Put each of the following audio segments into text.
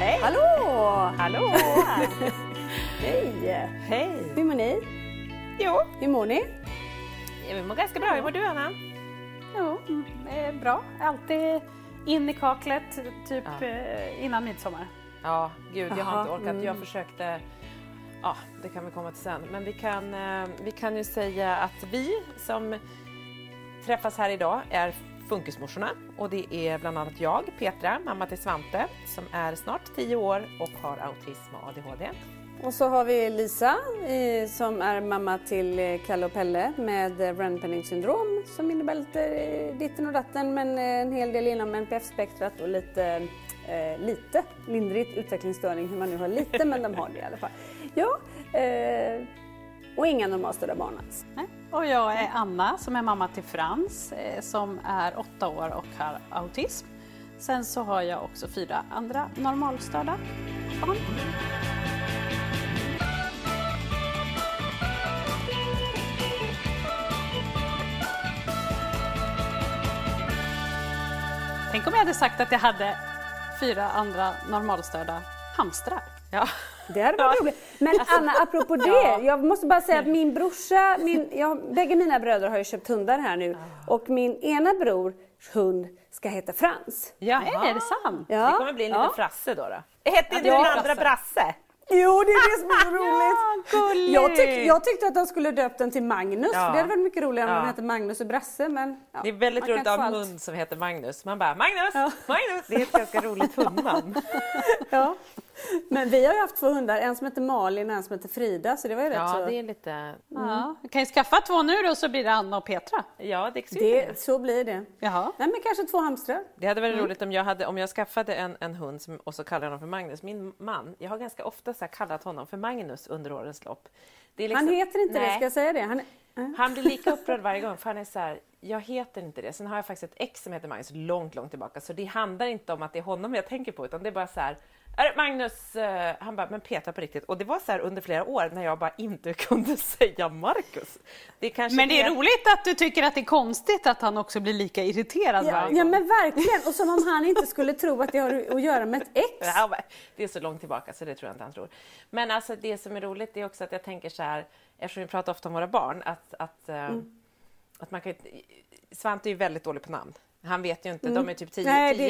Hej! Hallå! Hej! Hej! Hur mår ni? Jo. Hur mår ni? Vi mår ganska bra. Hur mår du, Anna? Jo, bra. Alltid in i kaklet, typ innan midsommar. Ja, gud, jag har inte orkat. Jag försökte... Ja, det kan vi komma till sen. Men vi kan ju säga att vi som träffas här idag är... Funkismorsorna, och det är bland annat jag, Petra, mamma till Svante, som är snart 10 år och har autism och ADHD. Och så har vi Lisa som är mamma till Kalle och Pelle med Randpenning-syndrom, som innebär lite ditten och datten, men en hel del inom NPF-spektrat och lite lindrigt utvecklingsstörning, hur man nu har lite, men de har det i alla fall. Ja, och inga normalstörda barn alls. Och jag är Anna som är mamma till Frans som är 8 år och har autism. Sen så har jag också 4 andra normalstörda barn. Tänk om jag hade sagt att jag hade 4 andra normalstörda hamstrar. Ja. Det hade varit roligt. Men Anna, apropå det, jag måste bara säga att min brorsa, bägge mina bröder har ju köpt hundar här nu. Och min ena brors hund ska heta Frans. Ja, är det sant? Ja. Det kommer bli en liten frasse då. Hette inte den andra Brasse? Jo, det är det som är så roligt. Ja, gulligt. Jag tyckte att de skulle döpt den till Magnus. Ja. Det hade varit mycket roligare om den hette Magnus och Brasse. Men, det är väldigt roligt att ha en hund som heter Magnus. Man bara, Magnus, Magnus. Det är ett ganska roligt hundnamn. Ja. Men vi har ju haft 2 hundar, en som heter Malin och en som heter Frida, så det var ju rätt så. Ja, det är lite... Ja, vi kan ju skaffa 2 nu då, så blir det Anna och Petra. Ja, det. Så blir det. Jaha. Nej, men kanske 2 hamstrar. Det hade varit roligt om jag skaffade en hund och så kallade jag honom för Magnus. Min man, jag har ganska ofta så här kallat honom för Magnus under årens lopp. Det är liksom, han heter inte det, ska jag säga det. Han blir lika upprörd varje gång, för han är så här... Jag heter inte det. Sen har jag faktiskt ett ex som heter Magnus långt tillbaka. Så det handlar inte om att det är honom jag tänker på, utan det är bara så här... Magnus, han bara, men Petra på riktigt. Och det var så här under flera år när jag bara inte kunde säga Marcus. Men det är roligt att du tycker att det är konstigt att han också blir lika irriterad varje gång. Ja, men verkligen. Och som om han inte skulle tro att det har att göra med ett ex. Ja, det är så långt tillbaka så det tror jag inte han tror. Men alltså det som är roligt är också att jag tänker så här, eftersom vi pratar ofta om våra barn, att man kan... Svante är ju väldigt dålig på namn. Han vet ju inte, de är typ 10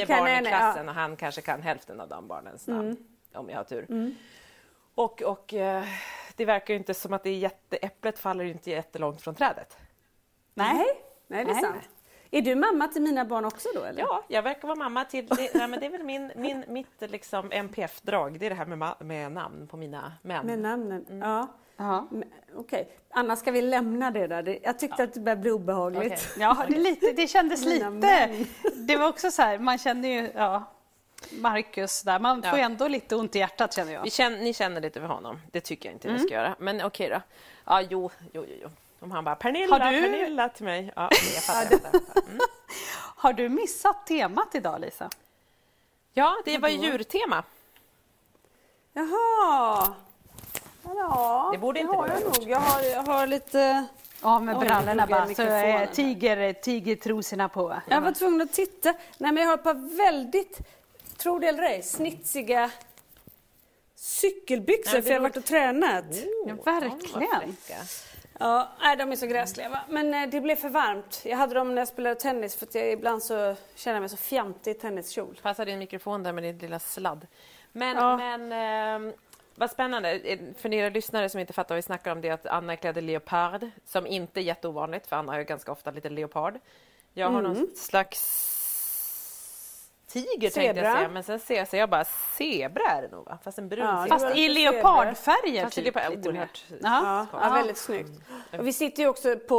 barn i klassen och han kanske kan hälften av de barnens namn, om jag har tur. Mm. Och det verkar ju inte som att det är äpplet faller ju inte jättelångt från trädet. Nej, det är sant. Är du mamma till mina barn också då? Eller? Ja, jag verkar vara mamma till... men det är väl mitt liksom MPF-drag, det är det här med namn på mina män. Med namnen, Okej. Anna, ska vi lämna det där? Jag tyckte att det började bli obehagligt. Okay. Ja, det kändes lite... Det var också så här, man känner ju... Ja. Marcus där, man får ändå lite ont i hjärtat, känner jag. Ni känner lite för honom, det tycker jag inte ni ska göra. Men okej då. Ja, jo. Om han bara, Pernilla till mig. Ja, jag fattar det. Mm. Har du missat temat idag, Lisa? Ja, det var djurtema. Jaha. Ja, det borde inte vara. Jag har lite... Ja, med brallorna bara, så är tigertrosorna på. Jag var tvungen att titta. Nej, men jag har ett par väldigt... Tro det eller ej, snitsiga cykelbyxor, för jag har varit och tränat. Ja, verkligen. Ja, nej, de är så gräsliga, va? Men det blev för varmt. Jag hade dem när jag spelade tennis, för att jag ibland så känner jag mig så fjantig i tenniskjol. Passar din mikrofon där med din lilla sladd. Men vad spännande. För ni lyssnare som inte fattar vad vi snackar om, det är att Anna klädde leopard, som inte är jätteovanligt, för Anna är ganska ofta lite leopard. Jag har någon slags tiger, tänkte jag säga, men sen ser jag bara zebra är det nog, va? Fast en brun zebra. Fast i leopardfärger, fast typ. Ja, väldigt snyggt. Och vi sitter ju också på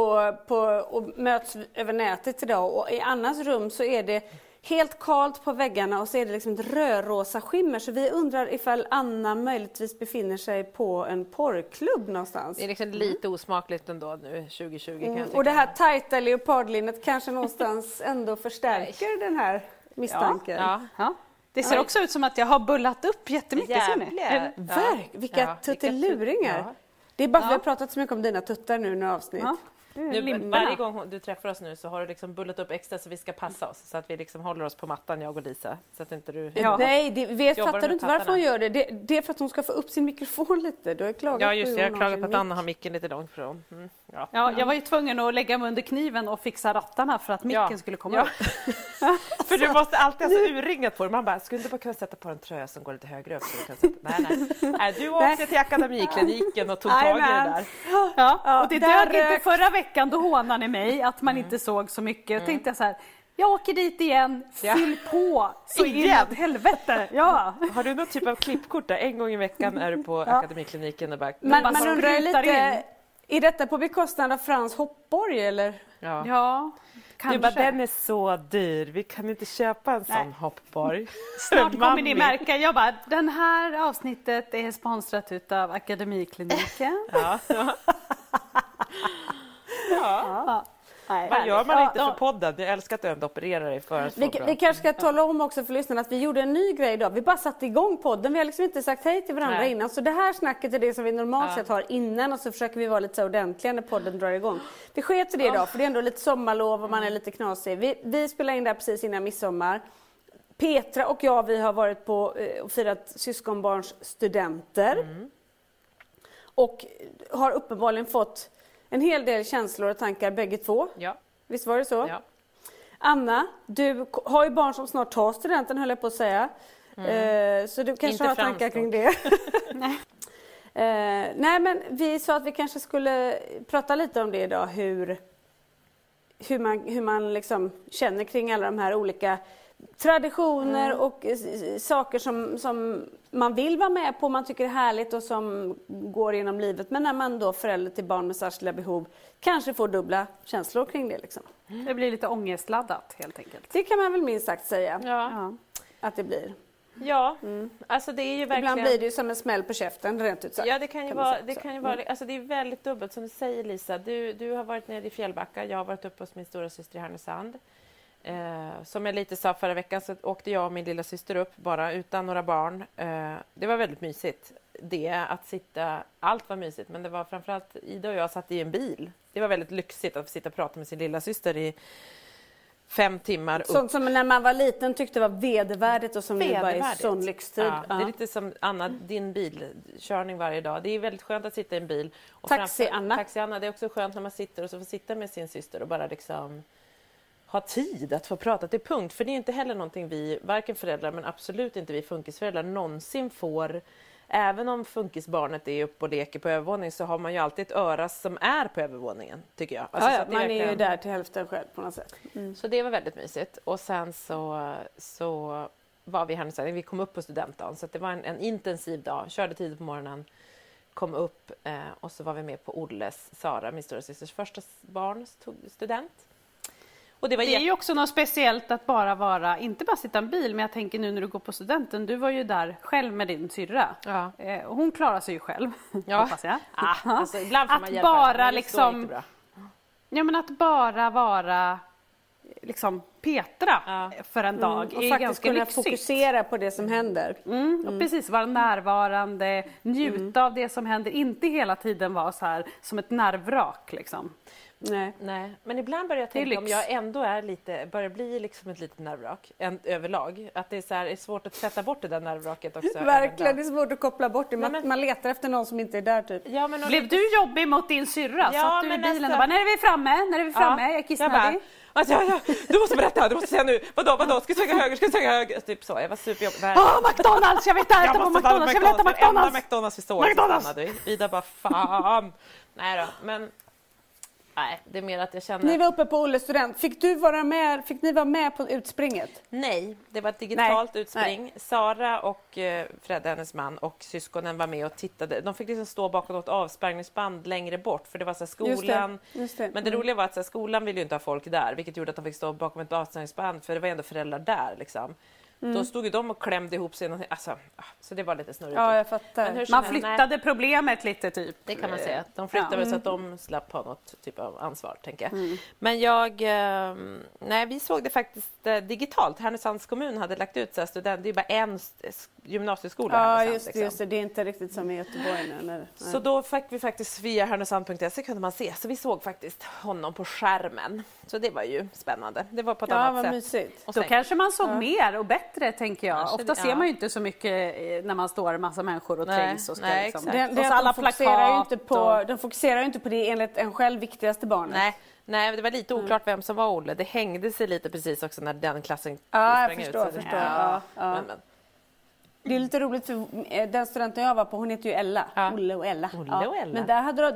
och möts över nätet idag, och i Annas rum så är det helt kallt på väggarna, och så är det liksom ett rödrosa skimmer, så vi undrar ifall Anna möjligtvis befinner sig på en porrklubb någonstans. Det är liksom lite osmakligt ändå nu 2020. Och det här tajta leopardlinnet kanske någonstans ändå förstärker den här misstanken. Ja. Det ser också ut som att jag har bullat upp jättemycket. Vilka tutteluringar. Ja. Det är bara för att vi har pratat så mycket om dina tuttar nu i några avsnitt. Ja. Nu, varje gång du träffar oss nu så har du liksom bullat upp extra, så vi ska passa oss. Så att vi liksom håller oss på mattan, jag och Lisa. Så att inte du... Nej, fattar du inte varför hon gör det? Det är för att hon ska få upp sin mikrofon lite. Du har klagat jag har klagat på att Anna har micken lite långt från. Jag var ju tvungen att lägga mig under kniven och fixa rattarna för att micken skulle komma upp. För du måste alltid ha urringat på det. Man bara, skulle inte bara kunna sätta på en tröja som går lite högre upp? Nej. Du åkte till akademikliniken och tog tag i det där. Ja, och det dög inte förra veckan, då hånade mig att man inte såg så mycket. Jag tänkte så här, jag åker dit igen, fyll på så igen. Helvete. Ja. Har du någon typ av klippkort där? En gång i veckan är du på akademikliniken och bara... Man undrar lite, är detta på bekostnad av Frans Hoppborg eller? Ja. Kanske. Du bara, den är så dyr. Vi kan inte köpa en sån hoppborg. Snart kommer ni märka. Jag bara, den här avsnittet är sponsrat utav akademikliniken. Ja. Vad gör man inte för podden? Jag älskar att du ändå opererar dig för att vi kanske ska tala om också för lyssnarna att vi gjorde en ny grej idag. Vi bara satte igång podden. Vi har liksom inte sagt hej till varandra innan. Så det här snacket är det som vi normalt sett har innan. Och så försöker vi vara lite så ordentliga när podden drar igång. Vi sker till det idag, för det är ändå lite sommarlov och man är lite knasig. Vi spelade in där precis innan midsommar. Petra och jag, vi har varit på och firat syskonbarns studenter. Och har uppenbarligen fått en hel del känslor och tankar, bägge två. Ja. Visst var det så? Ja. Anna, du har ju barn som snart tar studenten, höll jag på att säga. Så du kanske har tankar kring det. Nej, men vi sa att vi kanske skulle prata lite om det idag. Hur man liksom känner kring alla de här olika traditioner och saker som man vill vara med på, man tycker är härligt och som går genom livet. Men när man då förälder till barn med särskilda behov kanske får dubbla känslor kring det. Liksom. Det blir lite ångestladdat helt enkelt. Det kan man väl minst sagt säga att det blir. Ja, alltså det är ju verkligen... Ibland blir det ju som en smäll på käften, rent ut sagt. Ja, det kan ju vara alltså det är väldigt dubbelt som du säger, Lisa. Du har varit nere i Fjällbacka, jag har varit uppe hos min stora syster i Härnösand. Som jag lite sa förra veckan, så åkte jag och min lilla syster upp bara utan några barn. Det var väldigt mysigt. Allt var mysigt, men det var framförallt Ida och jag satt i en bil. Det var väldigt lyxigt att sitta och prata med sin lilla syster i 5 timmar upp. Sånt som när man var liten tyckte var vedervärdigt och som nu bara är sån lyxtid. Ja. Det är lite som Anna, din bilkörning varje dag. Det är väldigt skönt att sitta i en bil. Och Taxi Anna, det är också skönt när man sitter och så får sitta med sin syster och bara liksom... ha tid att få prata till punkt. För det är inte heller någonting vi, varken föräldrar men absolut inte vi funkisföräldrar, någonsin får. Även om funkisbarnet är uppe och leker på övervåningen så har man ju alltid ett öra som är på övervåningen, tycker jag. Alltså, så att man är ju där till hälften själv på något sätt. Så det var väldigt mysigt. Och sen så var vi här, vi kom upp på studentdagen, så att det var en intensiv dag. Körde tidigt på morgonen. kom upp och så var vi med på Olles, Sara, min stora systers första barns student. Och det var det är ju också något speciellt att bara vara, inte bara sitta i en bil, men jag tänker nu när du går på studenten, du var ju där själv med din syrra. Ja. Och hon klarar sig ju själv, hoppas jag. Ja, alltså, ibland får man hjälpa. Bara, liksom, ja, men att bara vara liksom Petra för en dag och är faktiskt ganska kunna lyxigt. Fokusera på det som händer. Och precis, vara närvarande, njuta av det som händer. Inte hela tiden vara så här som ett nervvrak liksom. Nej. Men ibland börjar jag tänka om jag ändå är lite, börjar bli liksom ett litet nervvrak överlag. Att det är, så här, är svårt att tvätta bort det där nervvraket också. Verkligen, det är svårt att koppla bort det. Man letar efter någon som inte är där typ. Ja, men blev du jobbig mot din syrra? Ja, satt du i bilen och bara, när är vi framme? Ja, jag kissnade. Alltså, du måste berätta, du måste säga nu. Vadå, ska jag svänga höger? Typ så, jag var superjobbig. McDonalds, jag vet inte äta på McDonalds. Jag vill äta McDonalds. McDonalds vi såg. Ida bara, fan. Nej, det är mer att jag känner. Ni var uppe på Olles student. Fick ni vara med på utspringet? Nej, det var ett digitalt utspring. Nej. Sara och Fred, hennes man, och syskonen var med och tittade. De fick liksom stå bakom något avspärrningsband längre bort, för det var så här, skolan. Just det. Men det roliga var att så här, skolan ville ju inte ha folk där, vilket gjorde att de fick stå bakom ett avspärrningsband, för det var ändå föräldrar där liksom. Då stod ju de och klämde ihop sig. Alltså, så det var lite snurrigt. Ja, jag fattar. Man flyttade problemet lite typ. Det kan man säga. De flyttade så att de slapp ha något typ av ansvar, tänker jag. Men vi såg det faktiskt digitalt. Härnösands kommun hade lagt ut så här studenter. Det är bara en gymnasieskola. Ja, just det. Det är inte riktigt som i Göteborg nu. Nej. Så då fick vi faktiskt via härnösand.se kunde man se. Så vi såg faktiskt honom på skärmen. Så det var ju spännande. Det var på ett annat sätt. Mysigt. Då kanske man såg mer och bättre. Tänker jag. Kanske, ofta ser man ju inte så mycket när man står en massa människor och trängs. De fokuserar ju inte på det enligt en själv viktigaste barnet. Nej, det var lite oklart vem som var Olle. Det hängde sig lite precis också när den klassen sprang ut. Jag förstår. Men. Det är lite roligt för den studenten jag var på, hon heter ju Ella. Ja. Olle och Ella. Men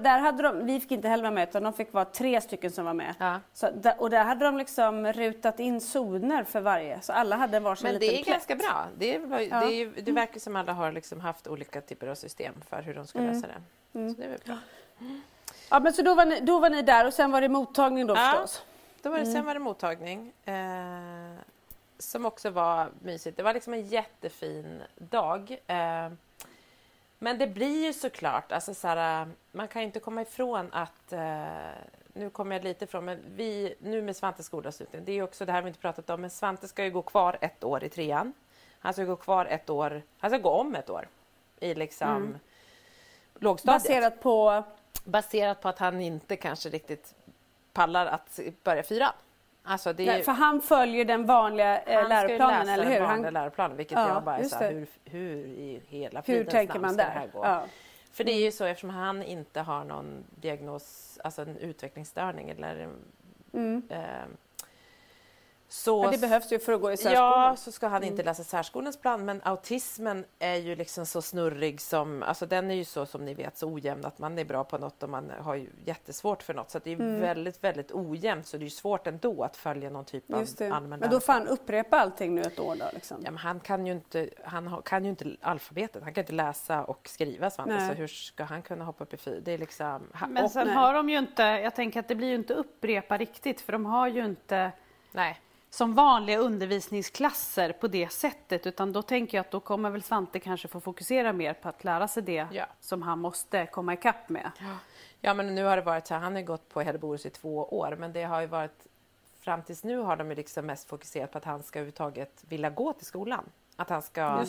där hade de, vi fick inte heller vara med, utan de fick vara 3 stycken som var med. Ja. Så, och där hade de liksom rutat in zoner för varje. Så alla hade varsin liten plätt. Men det är ganska bra. Det verkar som alla har liksom haft olika typer av system för hur de ska lösa det. Så det är bra. Ja, men så då var ni där och sen var det mottagning då förstås? Ja, sen var det mottagning. Som också var mysigt. Det var liksom en jättefin dag. Men det blir ju såklart, alltså såhär, man kan ju inte komma ifrån att, nu kommer jag lite ifrån, men vi, nu med Svantes skolavslutning, det är ju också det här vi inte pratat om, men Svante ska ju gå kvar ett år i 3:an. Han ska gå kvar ett år, han ska gå om ett år i liksom lågstadiet. Baserat på att han inte kanske riktigt pallar att börja 4:an. Alltså för han följer den vanliga läroplanen, eller hur? Han ska ju läsa den vanliga läroplanen, vilket jag bara är så här, hur i hela fridens namn ska man det här gå? Ja. För det är ju så, eftersom han inte har någon diagnos, alltså en utvecklingsstörning eller så. Men det behövs ju för att gå i särskolan. Ja, så ska han inte läsa särskolans plan, men autismen är ju liksom så snurrig som, alltså den är ju så, som ni vet, så ojämn att man är bra på något och man har ju jättesvårt för något. Så att det är väldigt, väldigt ojämnt, så det är ju svårt ändå att följa någon typ av allmän. Men då får han upprepa allting nu ett år då liksom? Ja, men han kan ju inte alfabetet, han kan inte läsa och skriva, Svante, så hur ska han kunna hoppa upp i 4? Det är liksom... Men sen har de ju inte, jag tänker att det blir ju inte upprepa riktigt, för de har ju inte... Nej. Som vanliga undervisningsklasser på det sättet, utan då tänker jag att då kommer väl Svante kanske få fokusera mer på att lära sig det som han måste komma ikapp med. Ja, men nu har det varit så här, han har gått på Hedborgs i 2 år, men det har ju varit, fram tills nu har de ju liksom mest fokuserat på att han ska överhuvudtaget vilja gå till skolan. Att han ska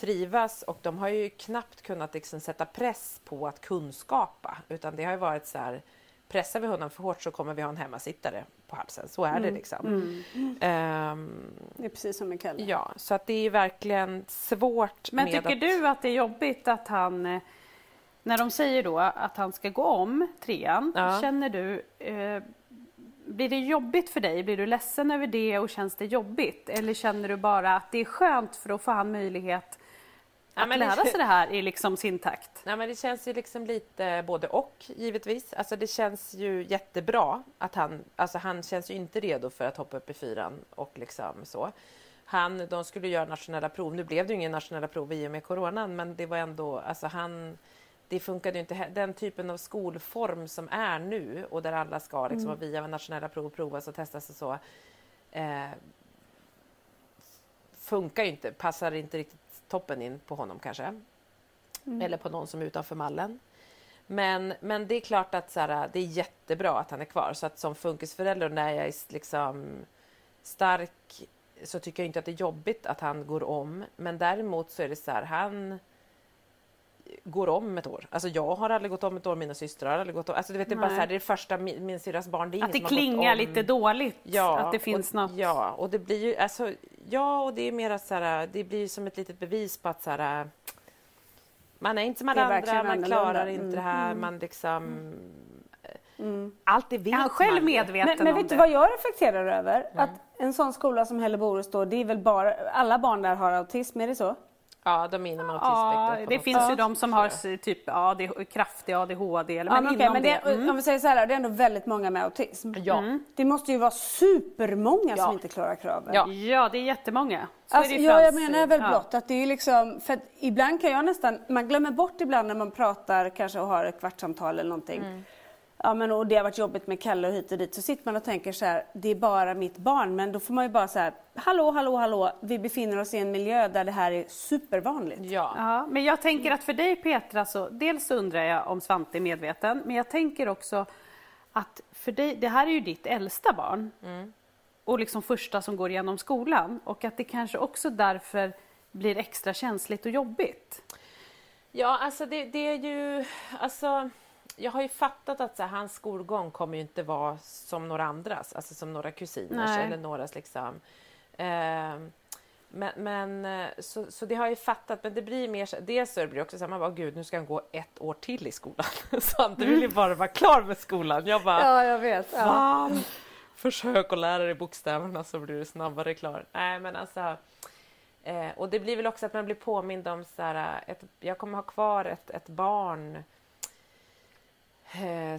trivas, och de har ju knappt kunnat liksom sätta press på att kunskapa, utan det har ju varit så här, pressar vi honom för hårt så kommer vi ha en hemmasittare på halsen. Så är det liksom. Det är precis som med Kalle. Ja, så att det är verkligen svårt. Men tycker du att det är jobbigt att han, när de säger då att han ska gå om 3:an, känner du, blir det jobbigt för dig? Blir du ledsen över det och känns det jobbigt? Eller känner du bara att det är skönt för att få han möjlighet att lära sig det här i liksom sin takt? Nej, men det känns ju liksom lite både och, givetvis. Alltså det känns ju jättebra att han känns ju inte redo för att hoppa upp i 4:an och liksom så. De skulle göra nationella prov. Nu blev det ju ingen nationella prov i och med coronan, men det var ändå, alltså han det funkade ju inte, den typen av skolform som är nu och där alla ska liksom via nationella prov provas och testas och så, funkar ju inte, passar inte riktigt toppen in på honom kanske, eller på någon som är utanför mallen. Men det är klart att så här, det är jättebra att han är kvar, så att som funkisförälder, när jag är liksom stark, så tycker jag inte att det är jobbigt att han går om, men däremot så är det så här, han går om ett år. Alltså jag har aldrig gått om ett år, mina systrar har aldrig gått om. Alltså du vet, det är bara så här, det är första min syrras barn, det är ingen som har gått om. Att det klingar lite dåligt, ja, att det finns något. Ja, och det blir ju, alltså, ja, och det är mera så här, det blir som ett litet bevis på att så här, man är inte som alla andra, man klarar inte det här, man liksom... Allt det vet han själv medveten om. Men vet du vad jag reflekterar över? Att en sån skola som Helleborus då, det är väl bara, alla barn där har autism, är det så? Ja, de är inom autismspektrum. Ja, det finns ju de som har typ kraftig ADHD. Eller, men okay, men det, om vi säger så här, det är ändå väldigt många med autism. Ja. Det måste ju vara supermånga som inte klarar kraven. Ja, ja, det är jättemånga. Alltså, jag menar väl blott att det är liksom, för ibland kan jag nästan, man glömmer bort ibland när man pratar kanske och har ett kvartssamtal eller någonting. Ja, men och det har varit jobbigt med Kalle och hit och dit, så sitter man och tänker så här, det är bara mitt barn, men då får man ju bara så här, hallå, vi befinner oss i en miljö där det här är supervanligt. Ja, men jag tänker att för dig, Petra, så dels undrar jag om Svante är medveten, men jag tänker också att för dig, det här är ju ditt äldsta barn och liksom första som går igenom skolan, och att det kanske också därför blir extra känsligt och jobbigt. Ja, alltså det är ju, alltså jag har ju fattat att så här, hans skolgång kommer ju inte vara som några andras, alltså som några kusiners eller någras liksom. Men så det har jag ju fattat, men det blir mer, dels blir det också så här, man bara, gud, nu ska han gå ett år till i skolan. Så du vill ju bara vara klar med skolan. Jag bara, ja, jag vet. Ja. Försök att lära dig bokstäverna så blir du snabbare klar. Nej, men alltså... och det blir väl också att man blir påmind om så här, jag kommer ha kvar ett barn...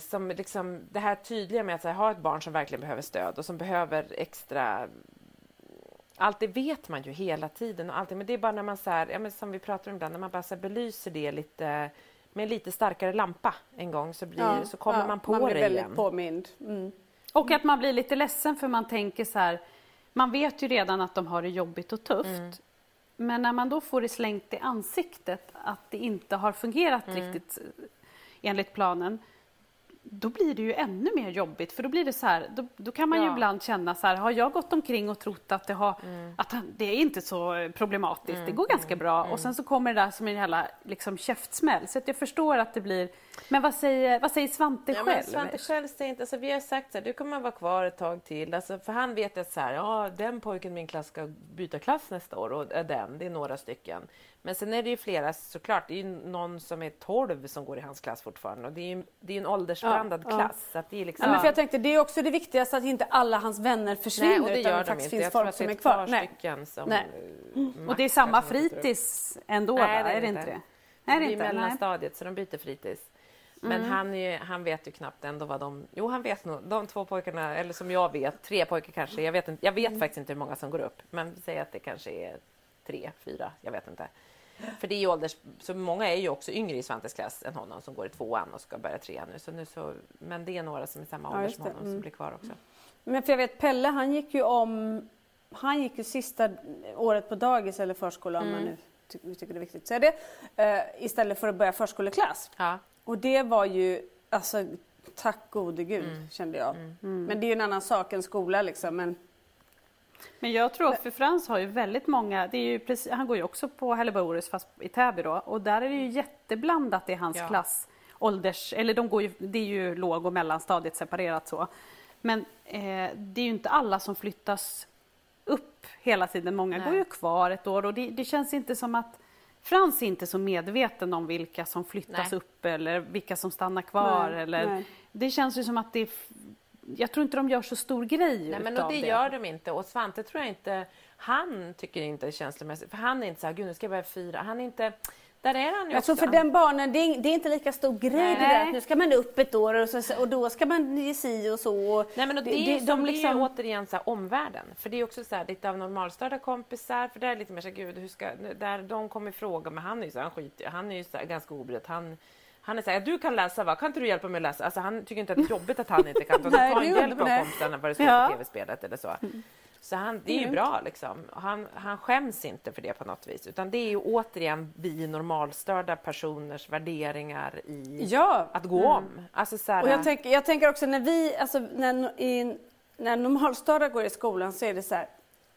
som liksom, det här tydliga med att så här, ha ett barn som verkligen behöver stöd och som behöver extra, allt det vet man ju hela tiden och allting, men det är bara när man så här, ja, men som vi pratar om ibland, när man bara så här, belyser det lite med lite starkare lampa en gång, så blir så kommer man på det igen. Man blir väldigt påmind. Och att man blir lite ledsen, för man tänker så här, man vet ju redan att de har det jobbigt och tufft. Men när man då får det slängt i ansiktet att det inte har fungerat riktigt enligt planen, då blir det ju ännu mer jobbigt, för då blir det så här, då kan man ju ibland känna så här, har jag gått omkring och trott att det är inte så problematiskt, det går ganska bra, och sen så kommer det där som en hela liksom käftsmäll, så att jag förstår att det blir, men vad säger Svante själv? Men Svante själv säger inte, alltså vi har sagt så här, du kommer vara kvar ett tag till, alltså, för han vet att så här, den pojken i min klass ska byta klass nästa år, och det är några stycken, men sen är det ju flera, såklart, det är ju någon som är 12 som går i hans klass fortfarande, och det är ju en åldersblandad klass, så att det är liksom... men för jag tänkte, det är också det viktigaste, att inte alla hans vänner försvinner. Nej, och det utan gör det faktiskt inte. Finns folk som är kvar. Nej. Som och det är samma fritids ändå. Nej, va? Är det inte det? Nej, det är inte. I mellanstadiet, så de byter fritids. Men han vet ju knappt ändå vad de... Jo, han vet nog. De två pojkarna, eller som jag vet, 3 pojkar kanske. Jag vet faktiskt inte hur många som går upp. Men säg att det kanske är 3, 4. Jag vet inte. För det är ju så många är ju också yngre i Svantes klass än honom, som går i 2:an och ska börja 3:an nu. Men det är några som är samma ålder som honom som blir kvar också. Men för jag vet, Pelle, han gick ju sista året på dagis eller förskola, om man nu tycker det är viktigt att säga det, istället för att börja förskoleklass. Ja. Och det var ju, alltså, tack gode Gud, kände jag. Men det är ju en annan sak än skola liksom, men jag tror att för Frans har ju väldigt många, det är ju precis, han går ju också på Helleborus fast i Täby då, och där är det ju jätteblandat i hans klass, ålders, eller de går ju, det är ju låg- och mellanstadiet separerat så, men det är ju inte alla som flyttas upp hela tiden, många går ju kvar ett år, och det känns inte som att Frans är inte så medveten om vilka som flyttas upp eller vilka som stannar kvar, eller det känns ju som att det, jag tror inte de gör så stor grej utav det. Nej, men och det gör de inte. Och Svante tror jag inte, han tycker inte det är känslomässigt. För han är inte så här, gud, nu ska jag börja fira. Han är inte, där är han ju också. För den barnen, det är inte lika stor grej det där. Nu ska man upp ett år och då ska man ge si och så. Nej, men och de liksom... är ju återigen så här, omvärlden. För det är också så här, lite av normalstörda kompisar. För där är lite mer så här, gud, hur ska, där de kommer fråga. Men han är ju så här, han skiter, han är ju så här, ganska obrydd. Han... Han är såhär, du kan läsa va? Kan inte du hjälpa mig att läsa? Alltså han tycker inte att det är jobbigt att han inte kan. Ta en hjälp av kompisarna vad det står på tv-spelet eller så. Så han, det är ju bra liksom. Han skäms inte för det på något vis. Utan det är ju återigen vi normalstörda personers värderingar i att gå om. Alltså, så här, och jag tänker också när vi, alltså när normalstörda går i skolan så är det så här.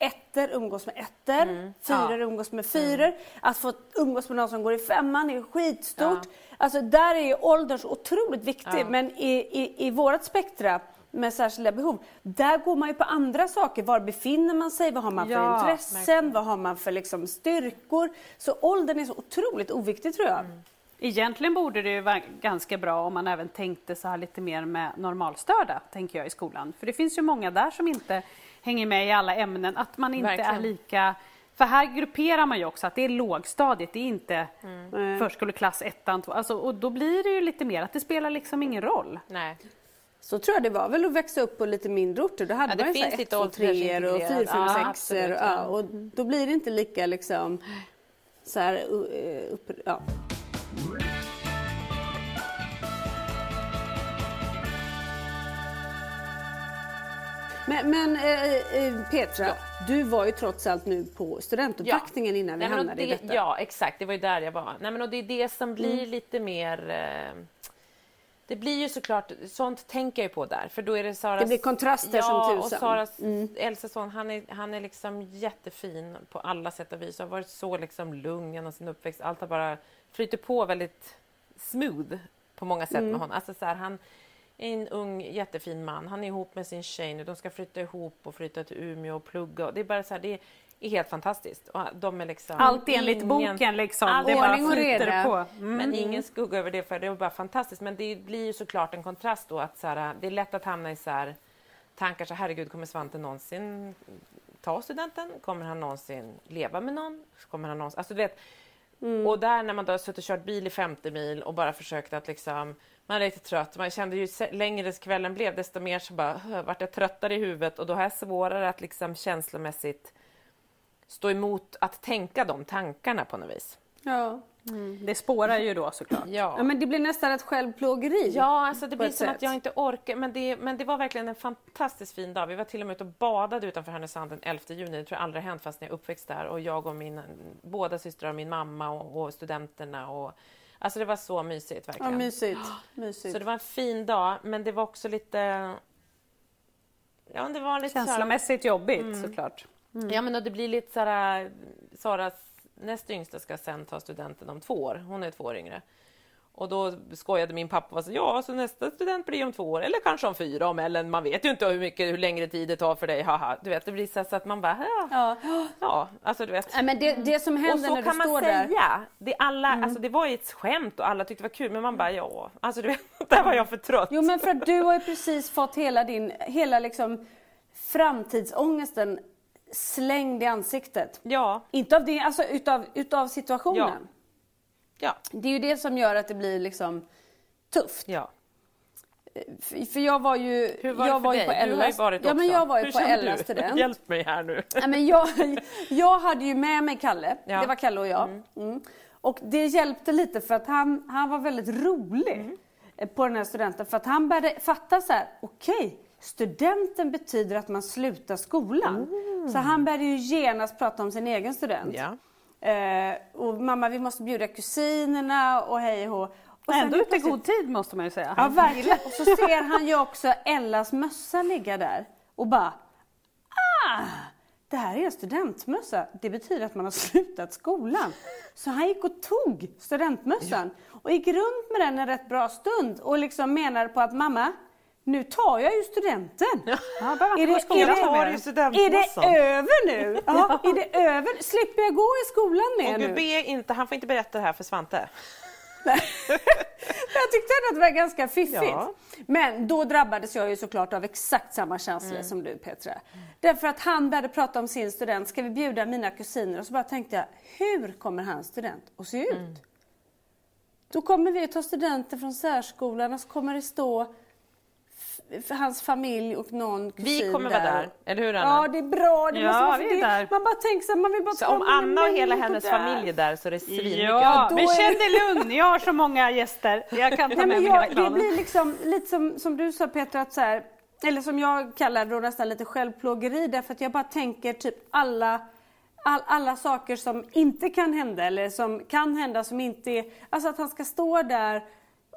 Ettor umgås med ettor, fyror umgås med fyror. Att få umgås med någon som går i femman är skitstort. Alltså där är ju åldern så otroligt viktig. Men i vårt spektra med särskilda behov, där går man ju på andra saker. Var befinner man sig? Vad har man för intressen? Vad har man för liksom, styrkor? Så åldern är så otroligt oviktig tror jag. Mm. Egentligen borde det ju vara ganska bra om man även tänkte så här lite mer med normalstörda, tänker jag, i skolan. För det finns ju många där som inte hänger med i alla ämnen, att man inte är lika... För här grupperar man ju också att det är lågstadiet, det är inte förskoleklass 1, 2. Alltså, och då blir det ju lite mer att det spelar liksom ingen roll. Nej. Så tror jag det var väl att växa upp på lite mindre orter. Då hade man ju 1, 2, 3 och 4, 5, 6. Och då blir det inte lika liksom så här upp... Ja. Men Petra, du var ju trots allt nu på studentuppvaktningen innan vi hamnade i detta. Ja, exakt. Det var ju där jag var. Nej, men, och det är det som blir lite mer... det blir ju såklart... Sånt tänker jag ju på där. För då är det Saras... Det blir kontraster som tusan. Och Saras äldsta son, han är liksom jättefin på alla sätt och vis. Han har varit så liksom lugn genom sin uppväxt. Allt har bara flyter på väldigt smooth på många sätt med honom. Alltså så här, han... En ung jättefin man. Han är ihop med sin tjej nu. De ska flytta ihop och flytta till Umeå och plugga. Och det är bara så här, det är helt fantastiskt. Och de är liksom allt enligt boken liksom. All det bara flyter på. Men ingen skugga över det, för det är bara fantastiskt. Men det blir ju såklart en kontrast då att så här, det är lätt att hamna i så här tankar så här, herregud, kommer Svante någonsin ta studenten? Kommer han någonsin leva med någon? Kommer han någonsin... Alltså du vet... Och där när man då har suttit och kört bil i 50 mil och bara försökt att liksom... Man är lite trött. Man kände ju längre kvällen blev desto mer så bara vart jag tröttare i huvudet. Och då har jag svårare att liksom känslomässigt stå emot att tänka de tankarna på något vis. Ja, det spårar ju då såklart. Ja, men det blir nästan ett självplågeri. Ja, alltså det blir som att jag inte orkar. Men det var verkligen en fantastiskt fin dag. Vi var till och med ute och badade utanför Härnösand den 11 juni. Det tror jag aldrig hänt fast när jag uppväxt där. Och jag och min båda systrar och min mamma och studenterna och... Alltså det var så mysigt verkligen. Ja, mysigt. Så det var en fin dag, men det var också lite... Ja, det var lite känslomässigt jobbigt såklart. Mm. Ja, men då det blir lite så här... Saras näst yngsta ska sen ta studenten om 2 år. Hon är 2 år yngre. Och då skojade min pappa och sa, så nästa student blir om 2 år. Eller kanske om 4 om, eller man vet ju inte hur längre tid det tar för dig. Haha. Du vet, det blir så att man bara, alltså du vet. Ja, men det som händer när du står där. Och så kan man säga, alltså det var ju ett skämt och alla tyckte det var kul. Men man bara, alltså du vet, där var jag för trött. Jo, men för att du har ju precis fått hela liksom framtidsångesten slängd i ansiktet. Ja. Inte av det, alltså utav situationen. Ja. Ja. Det är ju det som gör att det blir liksom tufft. Ja. För jag var ju... Hur var jag för var dig? På du har ju varit också. Ja, men jag var ju hur på Ellas student. Hjälp mig här nu. Ja, men jag hade ju med mig Kalle. Ja. Det var Kalle och jag. Och det hjälpte lite för att han var väldigt rolig på den här studenten. För att han började fatta så här, okej, studenten betyder att man slutar skolan. Mm. Så han började ju genast prata om sin egen student. Ja. Och mamma, vi måste bjuda kusinerna och hej och ändå ute i god tid måste man ju säga. Ja, verkligen. Och så ser han ju också Ellas mössa ligga där och bara det här är en studentmössa. Det betyder att man har slutat skolan. Så han gick och tog studentmössan och gick runt med den en rätt bra stund och liksom menade på att mamma, nu tar jag ju studenten. Ja, är det över nu? Ja. Är det över? Slipper jag gå i skolan med och nu? Han får inte berätta det här för Svante. Jag tyckte att det var ganska fiffigt. Ja. Men då drabbades jag ju såklart av exakt samma känslor som du, Petra. Därför att han började prata om sin student. Ska vi bjuda mina kusiner? Och så bara tänkte jag, hur kommer hans student att se ut? Då kommer vi att ta studenter från särskolan och så kommer det stå... hans familj och någon kusin. Vi kommer vara där, eller hur Anna? Ja, det är bra. Det måste vara, vi är där. Man bara tänker så här, man vill bara så om Anna och hela hennes familj är där så är det svinmycket. Ja, men känn dig lugn. Jag har så många gäster. Jag kan ta med mig hela klanen. Det blir liksom, lite som du sa Peter, att så här, eller som jag kallar det då nästan lite självplågeri, därför att jag bara tänker typ alla saker som inte kan hända eller som kan hända som inte är, alltså att han ska stå där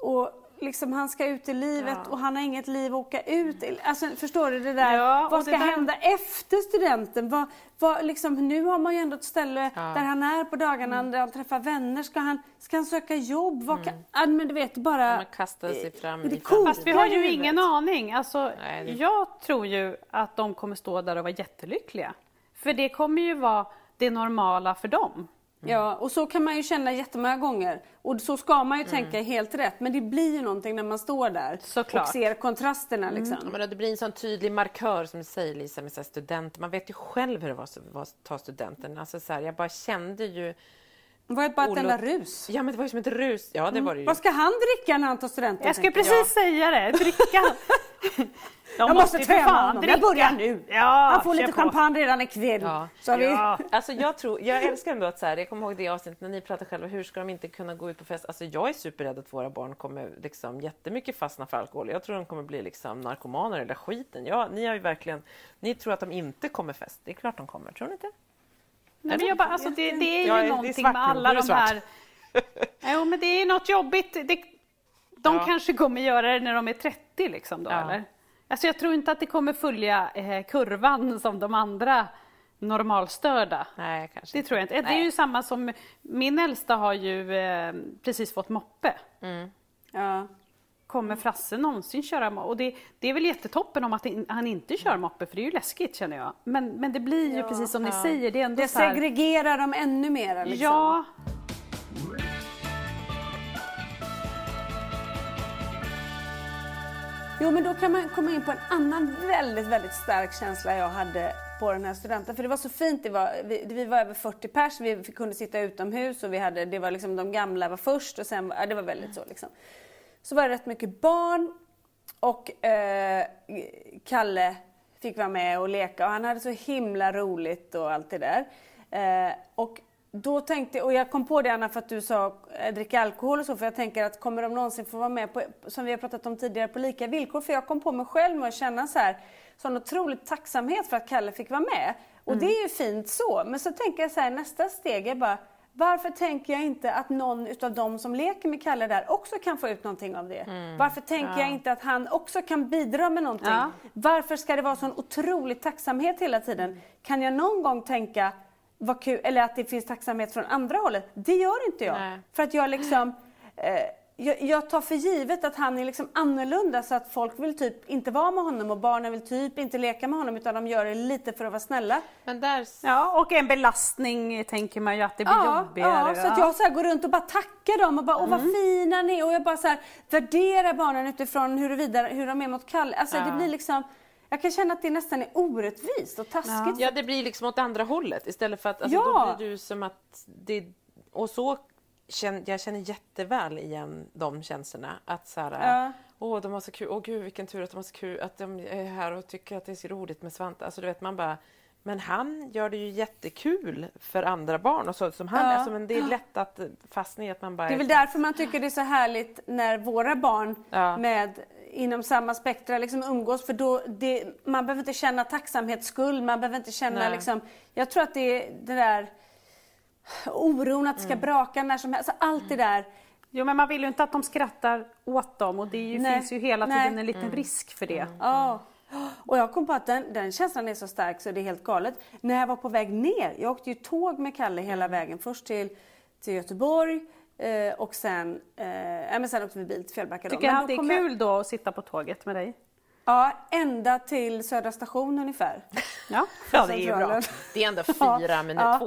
och liksom han ska ut i livet och han har inget liv att åka ut i. Alltså, förstår du det där? Ja, vad ska hända efter studenten? Liksom, nu har man ju ändå ett ställe där han är på dagarna, där han träffar vänner. Ska han söka jobb? Men du vet, bara... Man kastar sig fram i fram. Fast vi har ju ingen aning. Alltså, nej. Jag tror ju att de kommer stå där och vara jättelyckliga. För det kommer ju vara det normala för dem. Mm. Ja, och så kan man ju känna jättemånga gånger. Och så ska man ju tänka helt rätt. Men det blir ju någonting när man står där. Såklart. Och ser kontrasterna liksom. Mm. Ja, men det blir en sån tydlig markör som du säger Lisa med studenter. Man vet ju själv hur det var att ta studenten. Alltså så här, jag bara kände ju... Det var ju bara ett enda rus. Ja, men det var ju som ett rus. Ja, det var det ju. Vad ska han dricka när han tar studenten? Jag ska precis säga det. Dricka. Jag måste träna honom. Jag börjar nu. Ja, han får lite champagne redan ikväll. Ja. Ja. Alltså, jag älskar ändå att så här, jag kommer ihåg det avsnittet när ni pratar själva. Hur ska de inte kunna gå ut på fest? Alltså, jag är superrädd att våra barn kommer liksom jättemycket fastna för alkohol. Jag tror de kommer bli liksom narkomaner eller skiten. Ja, ni har ju verkligen... Ni tror att de inte kommer fest. Det är klart de kommer, tror ni inte? Nej, men jag bara, alltså, det är ju någonting svart, med alla de här... Jo, men det är något jobbigt. De kanske kommer göra det när de är 30 liksom då, eller? Alltså jag tror inte att det kommer följa kurvan som de andra normalstörda. Nej, kanske det tror jag inte. Nej. Det är ju samma som... Min äldsta har ju precis fått moppe. Mm. Ja. Kommer Frasse någonsin köra moppe? Och det är väl jättetoppen om att han inte kör moppe, för det är ju läskigt känner jag. Men det blir ju precis som ni säger. Det är ändå det så här... segregerar dem ännu mer liksom. Ja. Jo, men då kan man komma in på en annan väldigt, väldigt stark känsla jag hade på den här studenten. För det var så fint, vi var över 40 pers, vi kunde sitta utomhus och det var liksom de gamla var först och sen, det var väldigt så liksom. Så var det rätt mycket barn och Kalle fick vara med och leka och han hade så himla roligt och allt det där. Och då tänkte, och jag kom på det Anna för att du sa dricka alkohol och så, för jag tänker att kommer de någonsin få vara med på, som vi har pratat om tidigare, på lika villkor, för jag kom på mig själv med att känna så här, sån otrolig tacksamhet för att Kalle fick vara med. Och det är ju fint så, men så tänker jag så här, nästa steg är bara, varför tänker jag inte att någon utav dem som leker med Kalle där också kan få ut någonting av det? Varför tänker jag inte att han också kan bidra med någonting? Varför ska det vara sån otrolig tacksamhet hela tiden? Kan jag någon gång tänka vad kul, eller att det finns tacksamhet från andra hållet? Det gör inte jag. Nej. För att jag liksom... jag tar för givet att han är liksom annorlunda, så att folk vill typ inte vara med honom och barnen vill typ inte leka med honom, utan de gör det lite för att vara snälla. Men där... Ja, och en belastning tänker man ju att det blir jobbigare. Ja, så att jag så här går runt och bara tackar dem och bara, åh vad fina ni är, och jag bara så här värderar barnen utifrån hur de är mot Kalle. Alltså det blir liksom... Jag kan känna att det nästan är orättvist och taskigt. Ja, det blir liksom åt andra hållet istället för att... Alltså, då blir du som att... Och så... Jag känner jätteväl igen de känslorna. Att så här... de har så kul. Åh gud, vilken tur att de har så kul. Att de är här och tycker att det är så roligt med Svante. Alltså du vet, man bara... Men han gör det ju jättekul för andra barn och så som han är. Alltså, men det är lätt att fastna i att man bara... Det är väl därför man tycker det är så härligt när våra barn med... inom samma spektra liksom umgås, för då man behöver inte känna tacksamhetsskuld, man behöver inte känna liksom, jag tror att det är det där oron att det ska braka när som helst, alltså allt det där. Jo, men man vill ju inte att de skrattar åt dem, och det är ju, finns ju hela tiden en liten risk för det. Och jag kom på att den känslan är så stark så det är helt galet. När jag var på väg ner, jag åkte ju tåg med Kalle hela vägen, först till Göteborg. Och sen åkte vi bil till Fjällbacka. Tycker du att det är kul då att sitta på tåget med dig? Ja, Ja, ända till Södra station ungefär. Ja, ja, det är bra. Det är ändå 2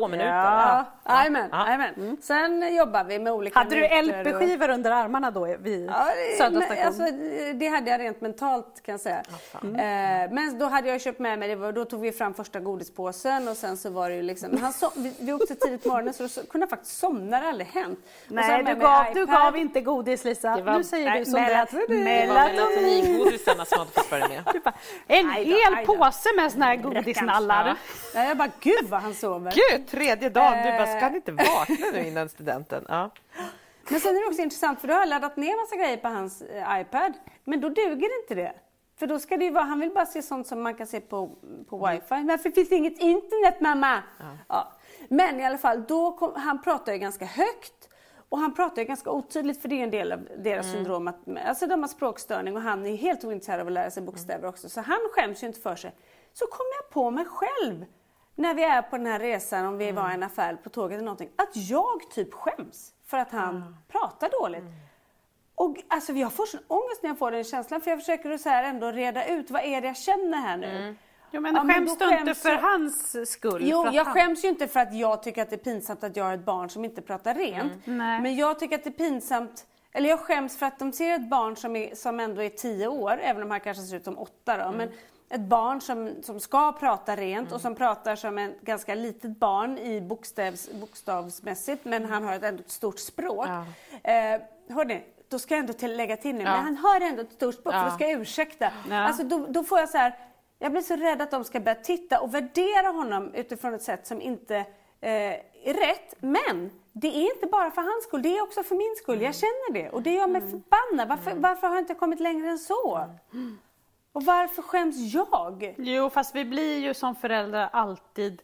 minuter. Ja, amen, amen. Mm. Sen jobbar vi med olika... Hade du LP-skivor under armarna då vid Södra station? Alltså, det hade jag rent mentalt, kan jag säga. Men då hade jag köpt med mig, då tog vi fram första godispåsen och sen så var det ju liksom... Vi åkte tidigt på morgonen så kunde faktiskt somna, det aldrig hänt. Nej, du gav inte godis, Lisa. Nu säger du som det. Melatoningodisarna som hade fått följa med. En hel påse med såna här godisnallar. Nej, jag bara, gud vad han sover. Gud, tredje dagen. Du bara, ska inte vakna nu innan studenten? Ja. Men sen är det också intressant, för då har jag laddat ner massa grejer på hans iPad. Men då duger inte det. För då ska det ju vara, han vill bara se sånt som man kan se på wifi. Men för det finns inget internet, mamma. Ja. Ja. Men i alla fall, han pratar ju ganska högt. Och han pratar ju ganska otydligt, för det är en del av deras syndrom. Alltså de har språkstörning och han är helt ointresserad av att lära sig bokstäver också. Så han skäms ju inte för sig. Så kom jag på mig själv när vi är på den här resan, om vi var i en affär på tåget eller någonting. Att jag typ skäms för att han pratar dåligt. Mm. Och alltså jag får sån ångest när jag får den känslan. För jag försöker så här ändå reda ut, vad är det jag känner här nu? Mm. Jo, men skäms du inte för hans skull? Jo, jag skäms ju inte för att jag tycker att det är pinsamt att jag är ett barn som inte pratar rent. Mm. Men jag tycker att det är pinsamt, eller jag skäms för att de ser ett barn som ändå är 10 år, även om han kanske ser ut som 8 då. Mm. Men ett barn som ska prata rent och som pratar som en ganska litet barn i bokstavsmässigt, men han har ändå ett stort språk. Ja. Hörni, då ska jag ändå lägga till nu, men han har ändå ett stort språk, för då ska jag ursäkta. Ja. Alltså då får jag så här... Jag blir så rädd att de ska börja titta och värdera honom utifrån ett sätt som inte är rätt. Men det är inte bara för hans skull, det är också för min skull. Jag känner det och det gör mig förbannad. Varför har jag inte kommit längre än så? Och varför skäms jag? Jo, fast vi blir ju som föräldrar alltid...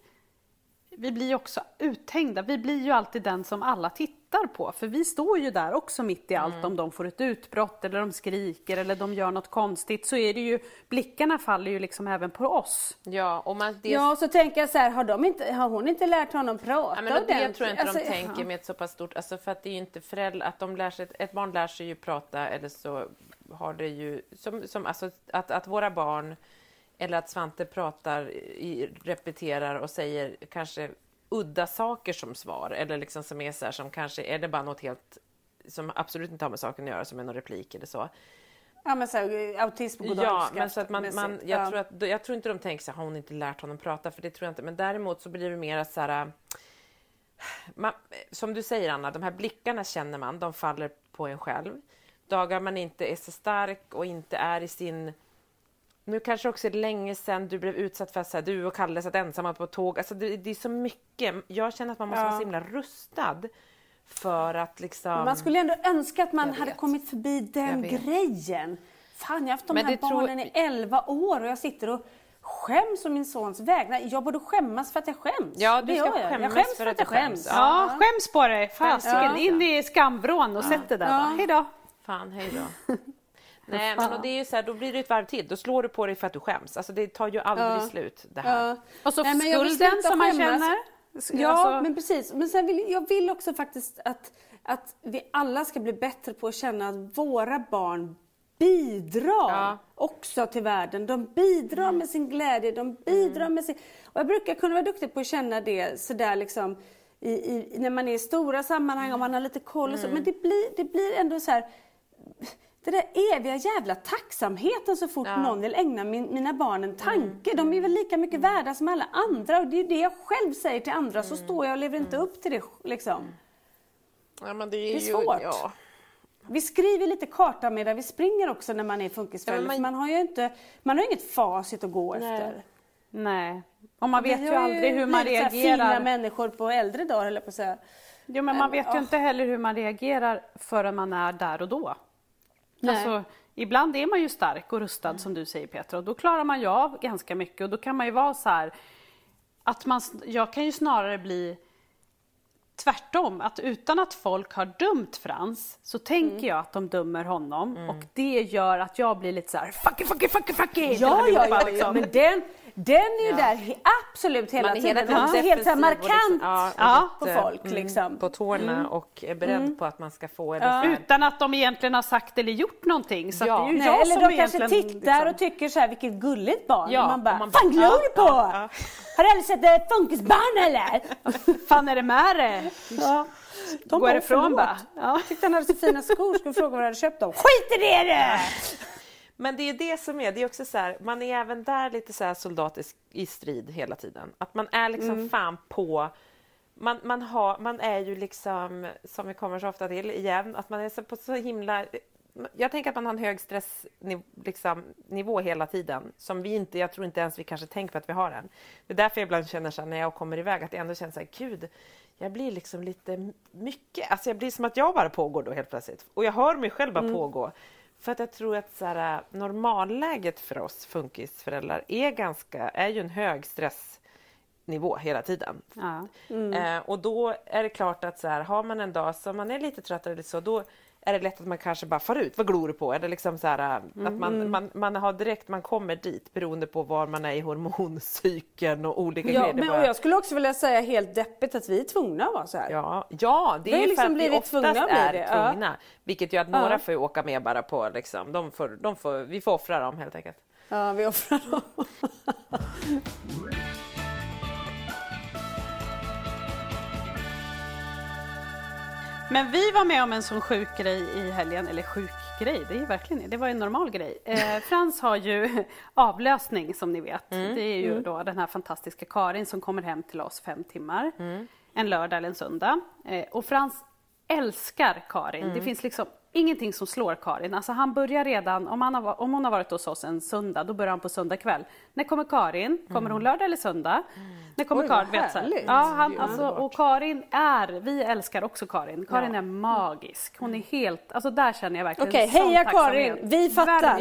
Vi blir också uthängda. Vi blir ju alltid den som alla tittar på. För vi står ju där också mitt i allt. Om de får ett utbrott eller de skriker eller de gör något konstigt, så är det ju, blickarna faller ju liksom även på oss. Ja, och så tänker jag så här, har hon inte lärt honom prata? Ja, men det tror jag inte de tänker med ett så pass stort, alltså, för att det är ju inte föräldrar, att de lär sig, ett barn lär sig ju prata, eller så har det ju, som alltså, att våra barn... Eller att Svante repeterar och säger kanske udda saker som svar. Eller liksom som är så här, som kanske är det bara något helt som absolut inte har med saken att göra, som en replik eller så. Ja, men så här, autism och goddagskraft. Ja, men så att jag tror inte de tänker så här, har hon inte lärt honom prata? För det tror jag inte. Men däremot så blir det mer så här, som du säger, Anna, de här blickarna känner man, de faller på en själv. Dagar man inte är så stark och inte är i sin... Nu kanske också är det länge sedan du blev utsatt för att säga, du och Kalle satt ensamma på tåg. Alltså det är så mycket. Jag känner att man måste vara så himla rustad för att liksom... Man skulle ändå önska att man hade kommit förbi den grejen. Fan, jag har haft de här barnen i 11 år och jag sitter och skäms om min sons vägnar. Jag borde skämmas för att jag skäms. Ja, du ska skämmas för att jag skäms. Ja, skäms på dig. Fasiken, in i skambrån och sätt det där. Ja. Hej då. Fan, hej då. Nej, men och det är ju så här, då blir det ett varv till. Då slår du på dig för att du skäms. Alltså det tar ju aldrig slut, det här. Ja. Och så skulden som man känner. Ja, alltså. Men precis. Men sen vill jag också faktiskt att vi alla ska bli bättre på att känna att våra barn bidrar också till världen. De bidrar med sin glädje. De bidrar med sin... Och jag brukar kunna vara duktig på att känna det så där liksom... när man är i stora sammanhang och man har lite koll och så. Men det blir ändå så här... Det där eviga jävla tacksamheten så fort någon vill ägna mina barn en tanke. De är väl lika mycket värda som alla andra. Och det är ju det jag själv säger till andra. Så står jag och lever inte upp till det liksom. Ja, men det är svårt. Ja. Vi skriver lite karta med där vi springer också när man är funkisförälder. Ja, man har ju inte, man har inget facit att gå efter. Nej. Och man vet ju aldrig hur man reagerar. Fina människor på äldre dagar, eller på så här. Jo, men man vet ju inte heller hur man reagerar förrän man är där och då. Alltså, ibland är man ju stark och rustad som du säger, Petra, och då klarar man ju av ganska mycket, och då kan man ju vara så här att jag kan ju snarare bli tvärtom, att utan att folk har dömt Frans så tänker jag att de dömer honom. Mm. Och det gör att jag blir lite så här, fuck it. Ja. Men den är ju där absolut hela tiden. Helt så här markant på folk. Liksom. På tårna och är beredd på att man ska få en utan att de egentligen har sagt eller gjort någonting. Så att det är ju jag eller som de kanske tittar liksom och tycker så här, vilket gulligt barn. Ja. Man bara fan glömmer på! Ja. Har du aldrig sett ett funkisbarn eller? Fan är det med det? Ja. De går ifrån bara. Ja. Tyckte han hade så fina skor, skulle fråga vad han hade köpt dem. Skit i det! Men det är det som är också så här, man är även där lite så här soldatisk i strid hela tiden. Att man är liksom fan på, man är ju liksom, som vi kommer så ofta till igen, att man är så på så himla, jag tänker att man har en hög stressnivå liksom, hela tiden som vi inte, jag tror inte ens vi kanske tänker på att vi har den. Det är därför jag ibland känner så här, när jag kommer iväg, att det ändå känns så här, gud, jag blir liksom lite mycket, alltså jag blir som att jag bara pågår då helt plötsligt. Och jag hör mig själv bara pågå. För att jag tror att så här, normalläget för oss funkisföräldrar är ju en hög stressnivå hela tiden. Ja. Och då är det klart att så här, har man en dag som man är lite trött eller så, då är det lätt att man kanske bara far ut. Vad glor du på? Eller liksom så här, att man har direkt, man kommer dit beroende på var man är i hormoncykeln och olika grejer. Men och jag skulle också vilja säga helt deppigt att vi är tvungna att vara så här. Ja, det är ju liksom för att vi oftast är tvungna. Vilket gör att några får åka med bara på liksom. Vi får offra dem helt enkelt. Ja, vi offrar dem. Men vi var med om en sån sjuk grej i helgen, eller sjuk grej, det är verkligen, det var en normal grej. Frans har ju avlösning som ni vet, det är ju då den här fantastiska Karin som kommer hem till oss 5 timmar, en lördag eller en söndag. Och Frans älskar Karin, det finns liksom ingenting som slår Karin. Alltså han börjar redan, om hon har varit hos oss en söndag, då börjar han på söndag kväll. När kommer Karin? Kommer hon lördag eller söndag? När kommer Karin? Vet så. Ja, och Karin vi älskar också Karin. Karin är magisk. Hon är helt, alltså där känner jag verkligen. Okej, heja Karin, vi fattar.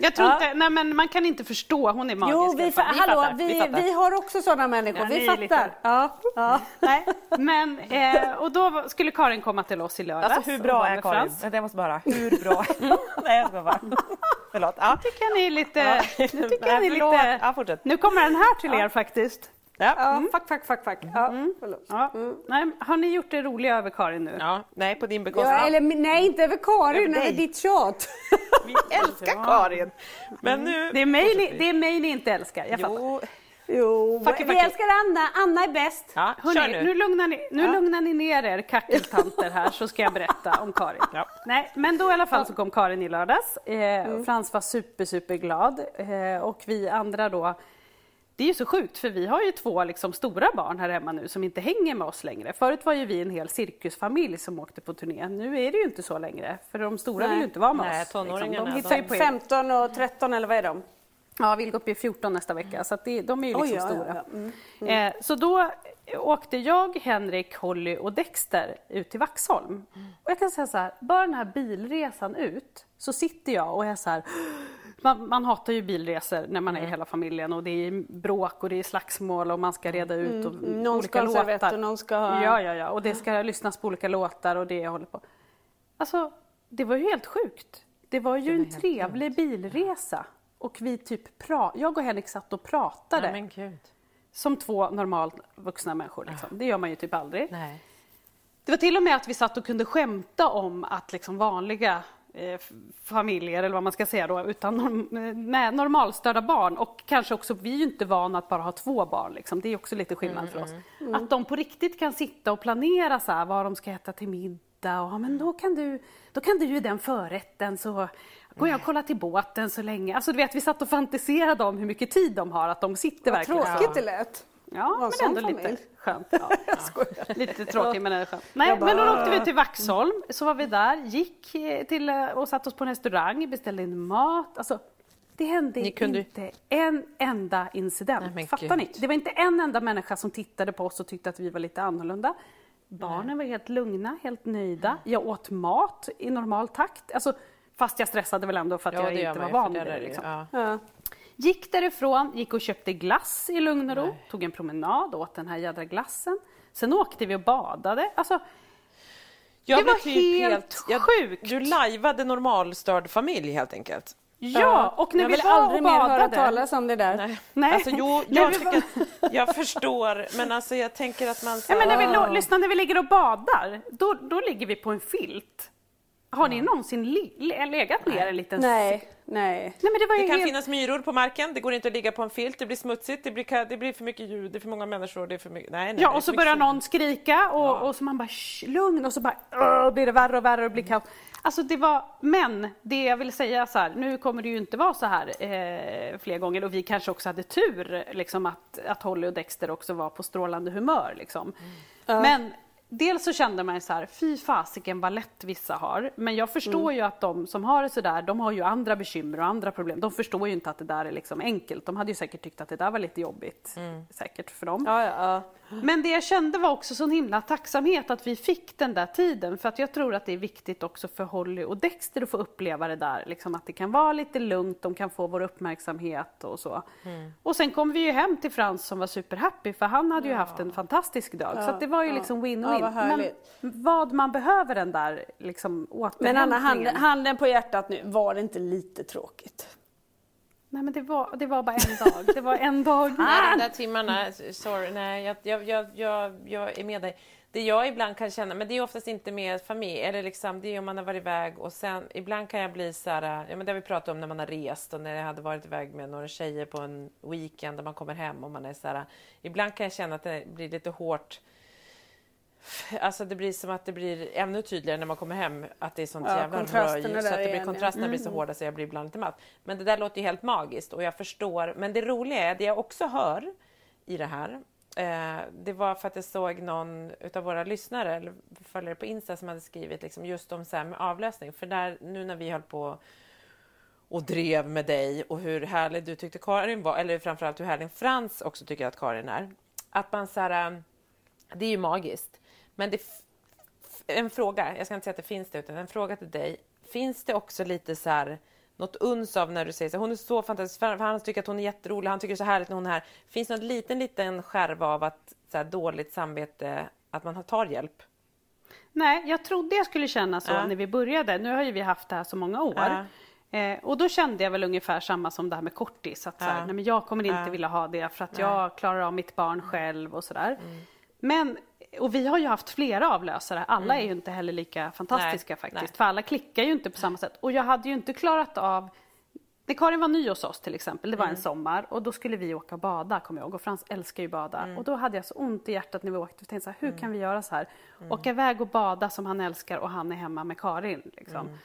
Jag tror inte, nej men man kan inte förstå, hon är magisk. Jo, vi har också sådana människor, vi fattar. Ja. Nej. Men, och då skulle Karin komma till oss i lördags. Alltså hur bra är Karin? Det måste bara, hur bra? Nej, jag ska bara. Förlåt. Ja. Nu tycker jag ni lite. Nu kommer den här till er faktiskt. Ja. Fuck. Nej, har ni gjort det roliga över Karin nu? Ja, nej på din bekostnad. Ja, eller nej inte över Karin, över ditt tjat. Vi älskar Karin. Men nu det är mig ni inte älskar. Jag fattar. Jo, vi älskar Anna är bäst. Ja, hörrni, nu lugnar ni ner er kackeltanter här så ska jag berätta om Karin. Ja. Nej, men då i alla fall så kom Karin i lördags. Frans var super glad och vi andra då. Det är ju så sjukt för vi har ju 2 liksom stora barn här hemma nu som inte hänger med oss längre. Förut var ju vi en hel cirkusfamilj som åkte på turné. Nu är det ju inte så längre för de stora vill ju inte vara med oss. Tonåringarna, liksom. De hittar ju 15 och 13 eller vad är de? Ja, vi går upp i 14 nästa vecka så att de är ju liksom stora. Ja. Så då åkte jag, Henrik, Holly och Dexter ut till Vaxholm. Och jag kan säga så här, bara den här bilresan ut så sitter jag och är så här. Man hatar ju bilresor när man är hela familjen och det är bråk och det är slagsmål och man ska reda ut och olika låtar. Och någon ska ha... Ja, och det ska lyssnas på olika låtar och det jag håller på. Alltså, det var ju helt sjukt. Det var ju en trevlig bilresa. Och vi jag och Henrik satt och pratade. Ja, men gud. Som 2 normalt vuxna människor. Liksom. Det gör man ju typ aldrig. Nej. Det var till och med att vi satt och kunde skämta om att liksom vanliga familjer eller vad man ska säga då, utan normalstörda barn och kanske också, vi är ju inte vana att bara ha 2 barn liksom, det är också lite skillnad för oss att de på riktigt kan sitta och planera så här, vad de ska äta till middag och men då kan du ju den förrätten så går jag och kollar till båten så länge, alltså du vet vi satt och fantiserade om hur mycket tid de har att de sitter verkligen. Tråkigt det lät. Ja, men ändå familj. Lite skönt. Ja. Lite tråkigt men ändå skönt. Nej, men då åkte vi till Vaxholm, så var vi där, gick till och satt oss på en restaurang, beställde in mat. Alltså, det hände inte en enda incident, fattar ni? Det var inte en enda människa som tittade på oss och tyckte att vi var lite annorlunda. Barnen var helt lugna, helt nöjda. Jag åt mat i normal takt, alltså, fast jag stressade väl ändå för att jag inte var van vid det. Gick därifrån, gick och köpte glass i lugn och ro. Nej. Tog en promenad, åt den här jädra glassen. Sen åkte vi och badade. Alltså, det var typ helt sjukt. Du lajvade normalstörd familj helt enkelt. Ja, och när jag vi vill aldrig mer höra talas om det där. Nej. Alltså, jag förstår, men alltså, jag tänker att man... Ja, men när vi ligger och badar, då ligger vi på en filt. Har ni någonsin legat ner en liten... Nej, men det var ju kan finnas myror på marken, det går inte att ligga på en filt, det blir smutsigt, det blir för mycket ljud, det är för många människor, det är för mycket... Nej, och så börjar någon skrika och så man bara lugn och så bara blir det värre och blir kaos. Alltså det jag vill säga så här, nu kommer det ju inte vara så här fler gånger, och vi kanske också hade tur liksom att Holly och Dexter också var på strålande humör liksom. Men dels så kände man så här, fy fasiken vad lätt vissa har. Men jag förstår ju att de som har det så där, de har ju andra bekymmer och andra problem. De förstår ju inte att det där är liksom enkelt. De hade ju säkert tyckt att det där var lite jobbigt. Säkert för dem. Ja. Men det jag kände var också sån himla tacksamhet att vi fick den där tiden. För att jag tror att det är viktigt också för Holly och Dexter att få uppleva det där. Liksom att det kan vara lite lugnt, de kan få vår uppmärksamhet och så. Och sen kom vi ju hem till Frans som var superhappy, för han hade ju haft en fantastisk dag. Så att det var ju liksom win-win. Men vad man behöver den där liksom återhämtningen. Men Anna, handen på hjärtat nu, var det inte lite tråkigt? Nej, men det var bara en dag. Det var en dag. Nej, de där timmarna, sorry, nej, jag är med dig. Det jag ibland kan känna, men det är oftast inte med familj, eller liksom, det är om man har varit iväg, och sen ibland kan jag bli så här, ja men det vi pratat om när man har rest och när jag hade varit iväg med några tjejer på en weekend där man kommer hem och man är så här, ibland kan jag känna att det blir lite hårt. Alltså det blir som att det blir ännu tydligare när man kommer hem att det är sånt jävla röj, så att det blir kontrasterna blir så hårda så jag blir ibland lite matt. Men det där låter ju helt magiskt och jag förstår, men det roliga är det jag också hör i det här. Det var för att jag såg någon utav våra lyssnare eller följare på Insta som hade skrivit liksom just om så här med avlösning, för där nu när vi höll på och drev med dig och hur härlig du tyckte Karin var, eller framförallt hur härlig Frans också tycker att Karin är, att man så här, det är ju magiskt. Men en fråga, jag ska inte säga att det finns det, utan en fråga till dig. Finns det också lite så här, något uns av när du säger så här, hon är så fantastisk, för han tycker att hon är jätterolig, han tycker så härligt när hon är här. Finns det någon liten skärva av att så här, dåligt samvete, att man tar hjälp? Nej, jag trodde jag skulle känna så när vi började. Nu har ju vi haft det här så många år. Och då kände jag väl ungefär samma som det här med kortis. Att så här, nej, men jag kommer inte vilja ha det för att jag klarar av mitt barn själv och sådär. Men... Och vi har ju haft flera avlösare. Alla är ju inte heller lika fantastiska faktiskt. För alla klickar ju inte på samma sätt. Och jag hade ju inte klarat av... När Karin var ny hos oss till exempel. Det var en sommar. Och då skulle vi åka och bada, kommer jag ihåg. Och Frans älskar ju bada. Och då hade jag så ont i hjärtat när vi åkte. Jag tänkte så här, hur kan vi göra så här? Åka iväg och bada som han älskar. Och han är hemma med Karin liksom.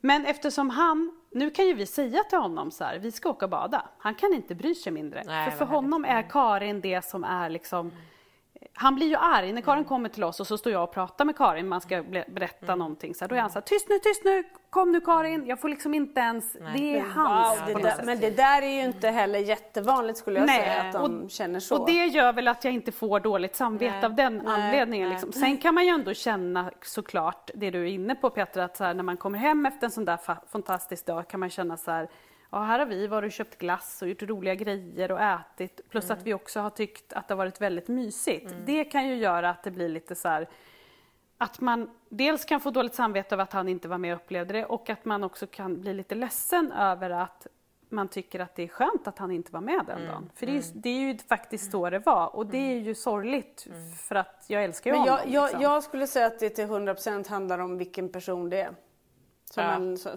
Men eftersom nu kan ju vi säga till honom så här, vi ska åka och bada. Han kan inte bry sig mindre. Nej, för honom är Karin det som är liksom... Han blir ju arg när Karin kommer till oss och så står jag och pratar med Karin. Man ska berätta någonting. Så här, då är han så här, tyst nu, kom nu Karin. Jag får liksom inte ens, det är hans. Wow, men det där är ju inte heller jättevanligt skulle jag säga att de känner så. Och det gör väl att jag inte får dåligt samvete av den anledningen. Liksom. Sen kan man ju ändå känna såklart det du är inne på Petra. Att så här, när man kommer hem efter en sån där fantastisk dag kan man känna så här. Ja, här har vi varit och köpt glass och gjort roliga grejer och ätit. Plus att vi också har tyckt att det har varit väldigt mysigt. Det kan ju göra att det blir lite så här... Att man dels kan få dåligt samvete över att han inte var med och upplevde det. Och att man också kan bli lite ledsen över att man tycker att det är skönt att han inte var med den dagen. För det är ju faktiskt så det var. Och det är ju sorgligt för att jag älskar ju honom. Men jag skulle säga att det till 100% handlar om vilken person det är.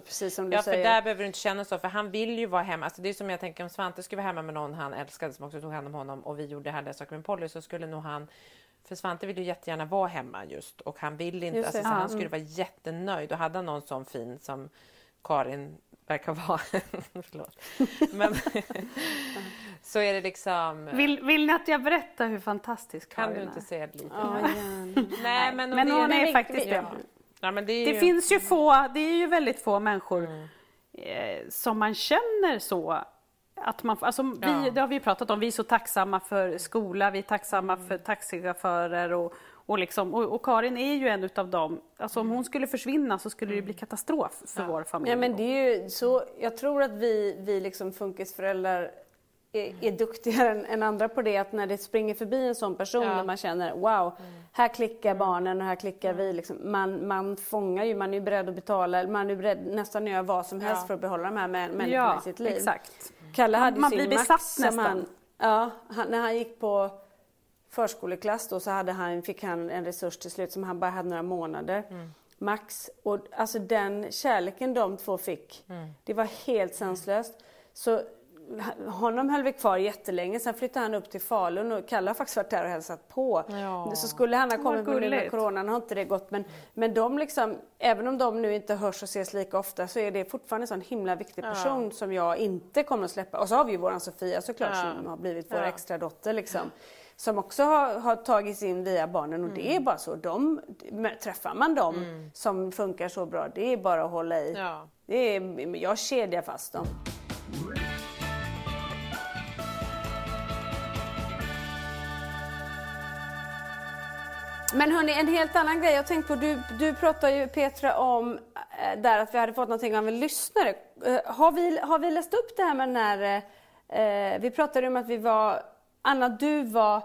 Precis som du säger. För där behöver du inte känna så, för han vill ju vara hemma. Alltså det är som jag tänker, om Svante skulle vara hemma med någon han älskade som också tog hand om honom och vi gjorde här där saker med Polly, så skulle nog han, för Svante vill ju jättegärna vara hemma just, och han vill inte, alltså, så han skulle vara jättenöjd och hade någon sån fin som Karin verkar vara. Förlåt. Men så är det liksom... Vill ni att jag berättar hur fantastisk Karin är? Kan du inte säga det lite? Nej, men hon är faktiskt det. Ja, men det finns ju få, det är ju väldigt få människor som man känner så att man, alltså det har vi pratat om, vi är så tacksamma för skola, vi är tacksamma för taxichaufförer och, Och Karin är ju en av dem. Alltså om hon skulle försvinna så skulle det bli katastrof för vår familj. Ja, men det är ju så, jag tror att vi liksom funkisföräldrar är duktigare än andra på det. Att när det springer förbi en sån person när man känner här klickar barnen och här klickar vi. Liksom. Man fångar ju, man är beredd att betala. Man är beredd nästan att göra vad som helst för att behålla de här människorna i sitt liv. Exakt. Kalle hade man sin Max nästan. När han gick på förskoleklass då, så fick han en resurs till slut som han bara hade några månader. Max, och alltså den kärleken de två fick, det var helt sanslöst. Så honom höll vi kvar jättelänge. Sen flyttade han upp till Falun och Kalle har faktiskt varit där och hälsat på. Ja. Så skulle han ha kommit med den här coronan har inte det gått. Men de liksom, även om de nu inte hörs och ses lika ofta, så är det fortfarande en sån himla viktig person som jag inte kommer att släppa. Och så har vi ju våran Sofia såklart som har blivit vår extra dotter liksom. Som också har tagits in via barnen. Och det är bara så. Träffar man dem som funkar så bra, det är bara att hålla i. Ja. Jag kedjar fast dem. Men hörni, en helt annan grej. Jag tänkte på, du pratade ju Petra om där att vi hade fått någonting av en lyssnare. Har vi läst upp det här med den här... vi pratade om att vi var... Anna, du var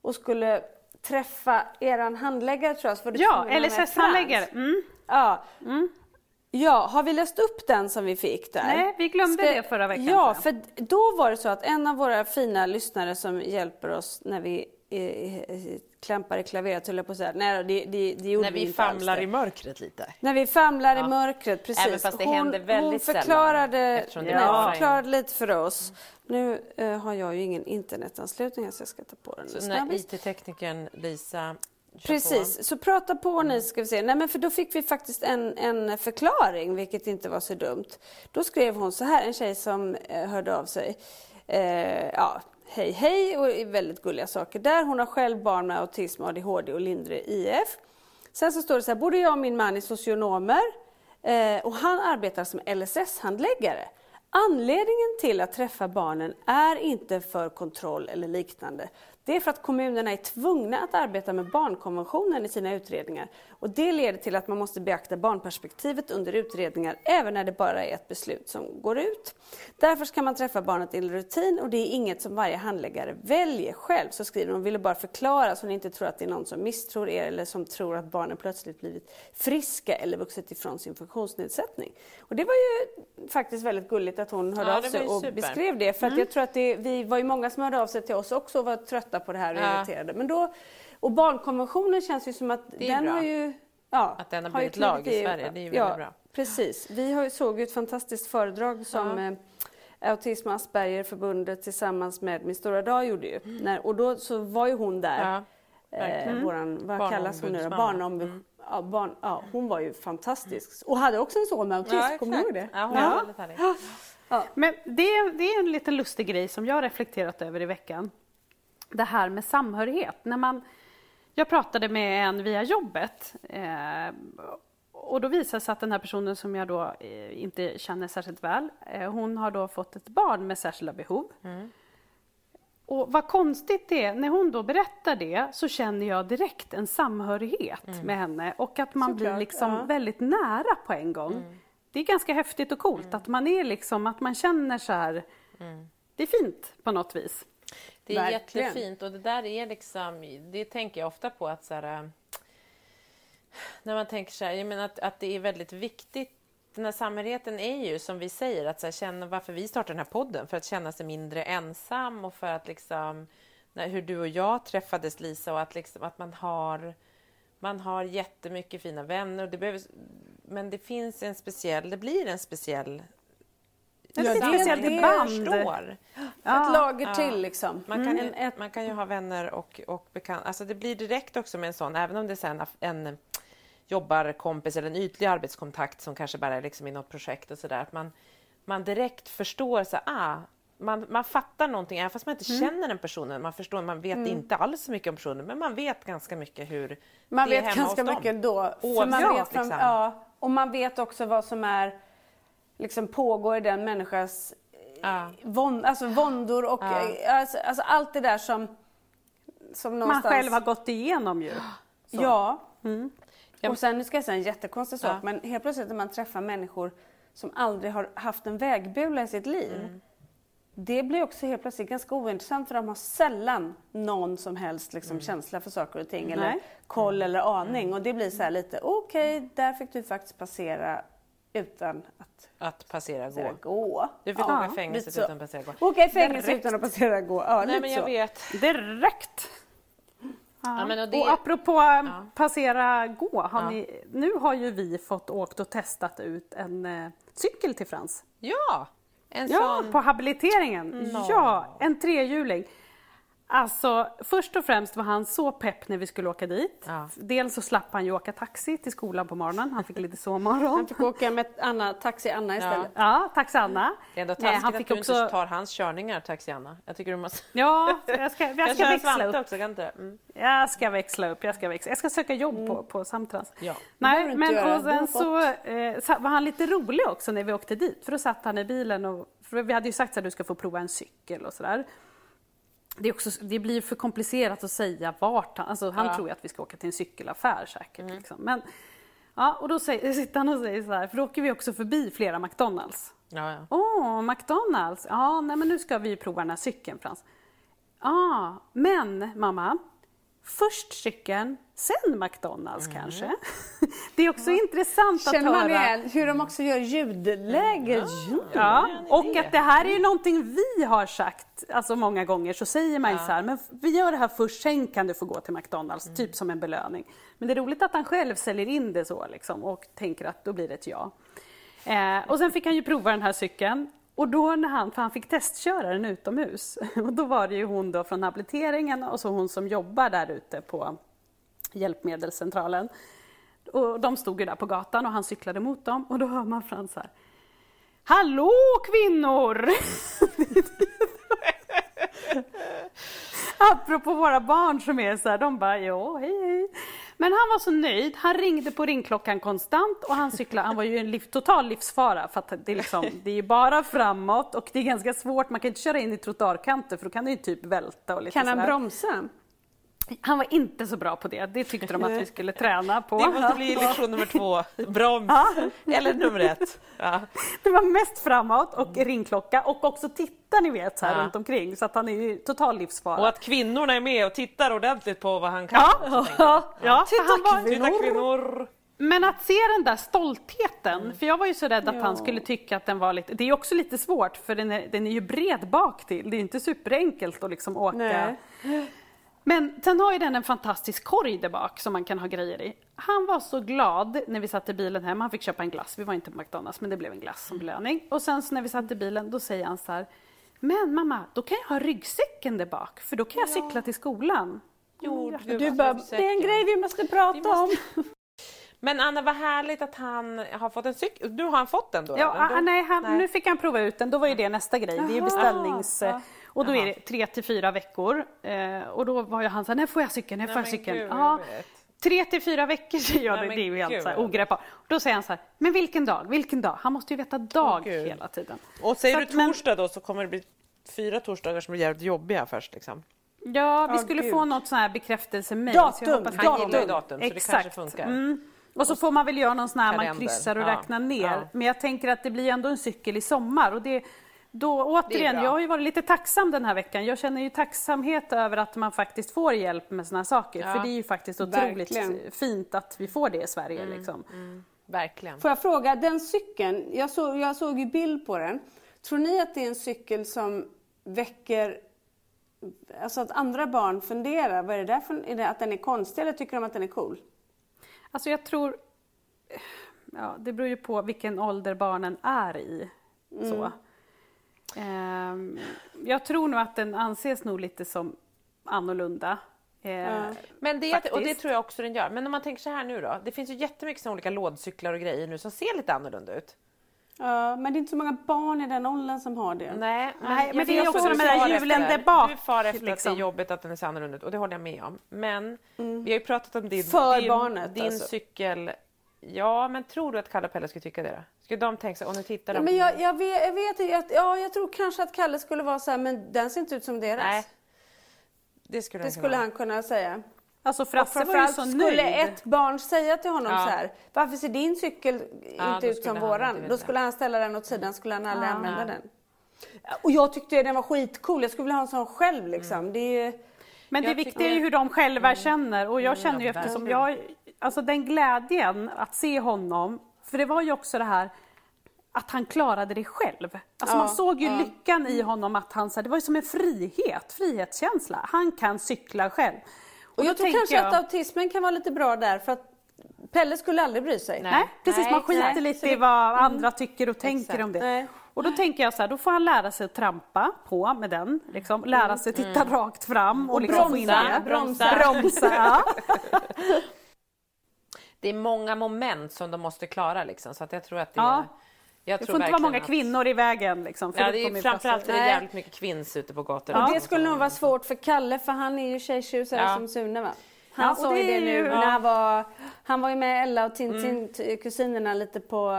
och skulle träffa eran handläggare tror jag. För LSS-handläggare. Ja, har vi läst upp den som vi fick där? Nej, vi glömde det förra veckan. Ja, för då var det så att en av våra fina lyssnare som hjälper oss när vi klampar i klaveret, höll jag på att säga. Nej, det gjorde när vi inte famlar i mörkret lite. När vi famlar i mörkret, precis. Även fast det hände väldigt sällan. Hon förklarade lite för oss. Nu har jag ju ingen internetanslutning här, så jag ska ta på den. Så när IT-tekniken Lisa... Precis, så prata på ni ska vi se. Nej, men för då fick vi faktiskt en förklaring, vilket inte var så dumt. Då skrev hon så här, en tjej som hörde av sig. Hej och väldigt gulliga saker där. Hon har själv barn med autism, ADHD och lindrig IF. Sen så står det så här, både jag och min man är socionomer och han arbetar som LSS-handläggare. Anledningen till att träffa barnen är inte för kontroll eller liknande. Det är för att kommunerna är tvungna att arbeta med barnkonventionen i sina utredningar. Och det leder till att man måste beakta barnperspektivet under utredningar även när det bara är ett beslut som går ut. Därför ska man träffa barnet i rutin och det är inget som varje handläggare väljer själv. Så skriver hon, ville bara förklara så ni inte tror att det är någon som misstror er eller som tror att barnen plötsligt blivit friska eller vuxit ifrån sin funktionsnedsättning. Och det var ju faktiskt väldigt gulligt att hon hörde av sig och beskrev det. För att jag tror att vi var ju många som hörde av sig till oss också och var trötta på det här och irriterade. Men då, och barnkonventionen känns ju som att den bra. Har ju... Ja, att den har blivit lag i Sverige, det är ju väldigt bra. Precis. Vi såg ju ett fantastiskt föredrag som Autism och Aspergerförbundet tillsammans med Min stora dag gjorde ju. Och då så var ju hon där. Ja. Vad kallas hon nu då? Hon var ju fantastisk. Och hade också en son med autism, kommer du ihåg det? Ja, hon var väldigt härlig. Men det är en liten lustig grej som jag har reflekterat över i veckan. Det här med samhörighet. Jag pratade med en via jobbet och då visade sig att den här personen som jag då inte känner särskilt väl, hon har då fått ett barn med särskilda behov. Och vad konstigt det är, när hon då berättar det så känner jag direkt en samhörighet med henne och att man blir liksom väldigt nära på en gång. Det är ganska häftigt och coolt att man är liksom, att man känner så här, det är fint på något vis. Det är verkligen jättefint och det där är liksom, det tänker jag ofta på att så här, när man tänker så här, jag menar att det är väldigt viktigt, den här samhörigheten är ju som vi säger att så här, känna varför vi startar den här podden, för att känna sig mindre ensam och för att liksom, hur du och jag träffades Lisa och att liksom att man har jättemycket fina vänner och det behövs, men det finns en speciell, det blir en speciell band. Ett lager till liksom. Man kan ju ha vänner och bekanta. Alltså det blir direkt också med en sån. Även om det är så en jobbarkompis eller en ytlig arbetskontakt som kanske bara är liksom i något projekt och sådär. Att man direkt förstår så man fattar någonting. Även fast man inte känner den personen. Man vet inte alls så mycket om personen. Men man vet ganska mycket hur man det är hemma hos dem. Man vet ganska mycket då. Och man vet också vad som är liksom pågår i den människas våndor och allt det där som någonstans... Man själv har gått igenom ju. Så. Ja. Mm. Och sen, nu ska jag säga en jättekonstig sak, men helt plötsligt när man träffar människor som aldrig har haft en vägbula i sitt liv, det blir också helt plötsligt ganska ointressant, för de har sällan någon som helst liksom, känsla för saker och ting, eller koll eller aning. Och det blir så här lite, okej, där fick du faktiskt passera utan att passera gå. Du fick gå i fängelset utan att passera gå. Okej, fängelse utan att passera gå. Ja, nej, men jag vet. Direkt. Ja, men och apropå passera gå, nu har ju vi fått åkt och testat ut en cykel till Frans. Ja, en sån... på habiliteringen. No. Ja, en trehjuling. Alltså, först och främst var han så pepp när vi skulle åka dit. Ja. Dels så slapp han ju åka taxi till skolan på morgonen. Han fick lite sovmorgon. Han fick åka med Taxi Anna istället. Ja, Taxi Anna. Det är ändå taskigt att du också... inte tar hans körningar, Taxi Anna. Jag tycker du måste... Ja, jag ska växla upp. Också, kan inte? Mm. Jag ska växla upp. Jag ska söka jobb på Samtrans. Ja. Nej, men och sen så var han lite rolig också när vi åkte dit. För då satt han i bilen och... För vi hade ju sagt att du ska få prova en cykel och sådär. Det blir för komplicerat att säga vart han... Alltså han tror ju att vi ska åka till en cykelaffär säkert. Liksom. Men, och då sitter han och säger så här, för då åker vi också förbi flera McDonalds. McDonalds. Ja, nej, men nu ska vi prova den här cykeln, Frans. Ja, men mamma, först cykeln, sen McDonalds kanske. Det är också intressant att höra. Känner man hur de också gör ljudläget. Och att det här är ju någonting vi har sagt, alltså många gånger så säger man så här, men vi gör det här först, sen kan du få gå till McDonalds, typ som en belöning. Men det är roligt att han själv säljer in det så liksom, och tänker att då blir det ett ja. Och sen fick han ju prova den här cykeln. Och då när han fick testköra den utomhus, och då var det ju hon då från habiliteringen och så hon som jobbar där ute på hjälpmedelscentralen. Och de stod ju där på gatan och han cyklade mot dem och då hör man Frans här: "Hallå kvinnor!" Apropå våra barn som är så här, de bara ja, hej. Men han var så nöjd, han ringde på ringklockan konstant och han cyklade, han var ju en total livsfara för att det är ju bara framåt och det är ganska svårt, man kan inte köra in i trottoarkanter för då kan det ju typ välta och lite sådär. Kan han bromsa? Han var inte så bra på det. Det tyckte de att vi skulle träna på. Det måste bli lektion nummer 2. Broms. Eller nummer 1. Ja. Det var mest framåt och ringklocka. Och också titta, ni vet, så här runt omkring. Så att han är ju total livsfara. Och att kvinnorna är med och tittar ordentligt på vad han kan. Titta kvinnor. Men att se den där stoltheten. För jag var ju så rädd att han skulle tycka att den var lite... Det är också lite svårt för den är ju bred bak till. Det är inte superenkelt att liksom åka... Nej. Men sen har ju den en fantastisk korg där bak som man kan ha grejer i. Han var så glad när vi satt i bilen hem. Han fick köpa en glass. Vi var inte på McDonalds, men det blev en glass som belöning. Och sen när vi satt i bilen, då säger han så här: "Men mamma, då kan jag ha ryggsäcken där bak. För då kan jag cykla till skolan." Jo, du bara, det är en grej vi måste prata om. Men Anna, vad härligt att han har fått en cykel. Nu har han fått den då? Ja, nej. Nu fick han prova ut den. Då var ju det nästa grej. Det är ju beställnings... Och då är det 3-4 veckor. Och då var ju han så här, när får jag cykeln? Gud, ja, 3-4 veckor säger jag, det är ju helt så här ogreppar. Då säger han så här, men vilken dag? Han måste ju veta dag hela tiden. Och säger så du torsdag då så kommer det bli 4 torsdagar som blir jävligt jobbiga först liksom. Ja, vi skulle få något sån här bekräftelse-mail. Datum. Så det kanske funkar. Mm. Och så får man väl göra någon sån här, man kryssar och räknar ner. Ja. Men jag tänker att det blir ändå en cykel i sommar och det... Då, återigen, jag har ju varit lite tacksam den här veckan. Jag känner ju tacksamhet över att man faktiskt får hjälp med såna här saker. Ja, för det är ju faktiskt otroligt fint att vi får det i Sverige. Liksom. Verkligen. Får jag fråga, den cykeln, jag såg ju bild på den. Tror ni att det är en cykel som väcker, alltså att andra barn funderar? Vad är det där för, är det att den är konstig eller tycker de att den är cool? Alltså jag tror, det beror ju på vilken ålder barnen är i. Så. Jag tror nog att den anses nog lite som annorlunda. Men det, och det tror jag också den gör. Men om man tänker så här nu då. Det finns ju jättemycket olika lådcyklar och grejer nu som ser lite annorlunda ut. Ja, men det är inte så många barn i den åldern som har det. Nej, men det är också de där hjulen där bak. Du far efter liksom. Det är jobbigt att den ser annorlunda ut. Och det håller jag med om. Men vi har ju pratat om din cykel... Ja, men tror du att Kalle och Pelle skulle tycka det då? Skulle de tänka sig, om du tittar... Men jag tror kanske att Kalle skulle vara så här, men den ser inte ut som deras. Nej, det skulle han kunna säga. Alltså Frasse var ju så nöjd. Skulle ett barn säga till honom så här: varför ser din cykel inte ut som våran? Då skulle han ställa den åt sidan, skulle han aldrig använda den. Och jag tyckte den var skitcool. Jag skulle vilja ha en sån själv liksom. Det är ju... Men det viktiga är ju hur de själva känner. Och jag känner ju eftersom jag... Alltså den glädjen att se honom. För det var ju också det här... Att han klarade det själv. Alltså man såg ju lyckan i honom. Att han, det var ju som en frihetskänsla. Han kan cykla själv. Och jag tror kanske att autismen kan vara lite bra där. För att Pelle skulle aldrig bry sig. Nej, precis. Man skiter lite i vad andra tycker och tänker om det. Nej. Och då tänker jag så här, då får han lära sig att trampa på med den. Liksom, lära sig titta rakt fram. Och liksom bromsa. Ja. Det är många moment som de måste klara. Liksom, så att jag tror att det är... Det får inte vara många kvinnor i vägen. Liksom, ja, det är framförallt det är jävligt mycket kvinns ute på gatorna. Ja. Och det skulle nog vara svårt för Kalle, för han är ju tjejtjusare som Sune, va? Han såg det nu när han var ju med Ella och Tintin, kusinerna lite på,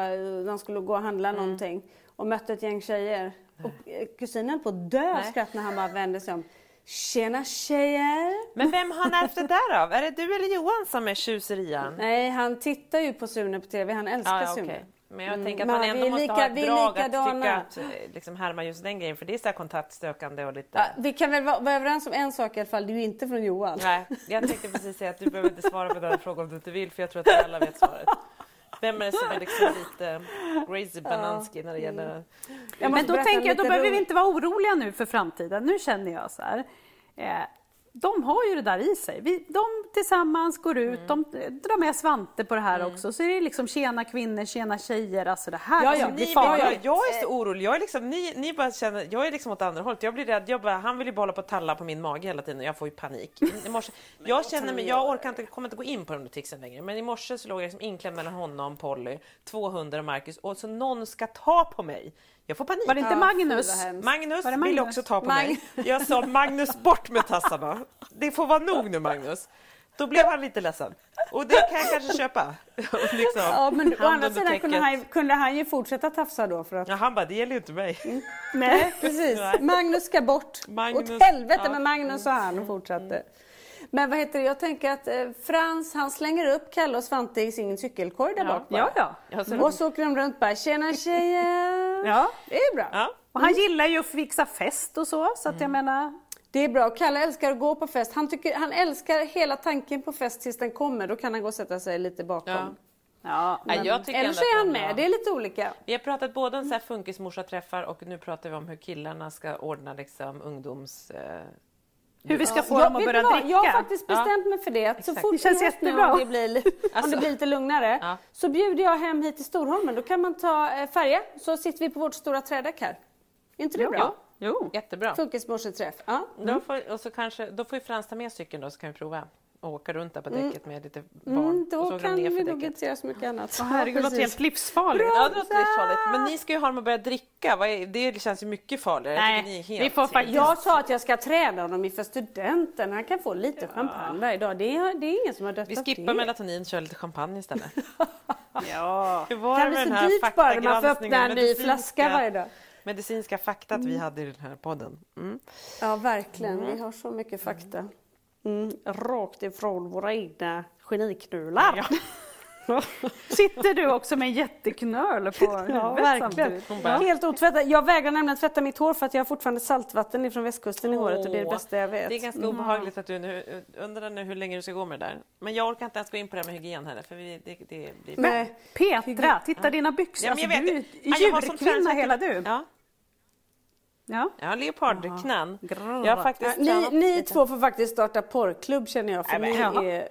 de skulle gå och handla någonting. Och mötte ett gäng tjejer. Och kusinen på dödskratt när han bara vände sig om. Tjena tjejer. Men vem har han ärvt det där av? Är det du eller Johan som är tjuserian? Nej, han tittar ju på Sune på tv. Han älskar Sune. Men jag tänker att man ändå måste ha ett drag att tycka att liksom härma just den grejen. För det är så här kontaktstökande och lite... Ja, vi kan väl vara överens om en sak i alla fall. Det är ju inte från Johan. Nej, jag tänkte precis säga att du behöver inte svara på den frågan om du inte vill. För jag tror att alla vet svaret. Vem är det som är liksom lite crazy bananski när det gäller... Men då tänker jag, då behöver vi inte vara oroliga nu för framtiden. Nu känner jag så här... De har ju det där i sig. De tillsammans går ut. De drar med Svante på det här också. Så är det liksom tjena kvinnor, tjena tjejer. Alltså det här blir farligt. Jag är så orolig. Jag är liksom, ni bara känner, jag är liksom åt andra hållet. Jag blir rädd. Han vill ju bara hålla på och talla på min mage hela tiden. Jag får ju panik. I morse, jag orkar inte, kommer inte gå in på de tixen längre. Men i morse så låg jag liksom inklämd mellan honom, Polly, 200 och Marcus. Och så någon ska ta på mig. Jag får panik. Var det inte Magnus? Magnus ville också ta på mig. Jag sa Magnus, bort med tassarna. Det får vara nog nu, Magnus. Då blev han lite ledsen. Och det kan jag kanske köpa. Liksom, men å andra sidan kunde han ju fortsätta tafsa då. För att... Ja, han bara, det gäller ju inte mig. Nej, precis. Magnus ska bort. Magnus, åt helvete med Magnus, och han fortsatte. Men vad heter det? Jag tänker att Frans, han slänger upp Kalle och Svante i sin cykelkorg där bak. Och så åker de runt bara, tjena tjejer. Ja, det är bra. Ja. Och han gillar ju att fixa fest och så att jag menar... Det är bra. Kalle älskar att gå på fest. Han älskar hela tanken på fest tills den kommer. Då kan han gå och sätta sig lite bakom. Ja. Jag tycker eller så är han med. Det är lite olika. Vi har pratat både om så här funkismorsa träffar och nu pratar vi om hur killarna ska ordna liksom ungdoms... Hur vi ska få dem att börja dricka. Jag har faktiskt bestämt mig för det. Att så fort det känns jättebra. Om det blir lite lugnare. Så bjuder jag hem hit till Storholmen. Då kan man ta färja. Så sitter vi på vårt stora trädäck här. Är inte det bra? Ja. Jo, jättebra. Funkismorseträff. Ja. Då får ju Frans ta med cykeln då, så kan vi prova att åka runt där på däcket med lite barn. Då så kan vi nog inte göra så mycket annat. Herregud, det låter helt livsfarligt. Ja, det låter livsfarligt. Men ni ska ju ha dem att börja dricka. Det känns ju mycket farligare. Nej, jag sa att jag ska träna honom inför studenten. Han kan få lite champagne varje dag. Det är ingen som har dött. Vi skippar melatonin och kör lite champagne istället. Hur var det med den här faktagranskningen? Man får öppna en ny flaska varje dag. Medicinska fakta att vi hade i den här podden. Ja, verkligen. Vi har så mycket fakta. Rakt ifrån våra egna geniknular. Ja. Sitter du också med en jätteknöl på verkligen. Helt otvättad. Jag vägrar nämligen att tvätta mitt hår för att jag har fortfarande saltvatten från västkusten i håret. Och det är det bästa jag vet. Det är ganska obehagligt att du nu undrar hur länge du ska gå med det där. Men jag orkar inte ens gå in på det med hygien här. För det blir... Nej. Petra, titta dina byxor. Ja, men jag vet. Du är djurkvinna hela du. Ja. Ja, leopardknän. Ni två får faktiskt starta porrklubb, känner jag. För ni är...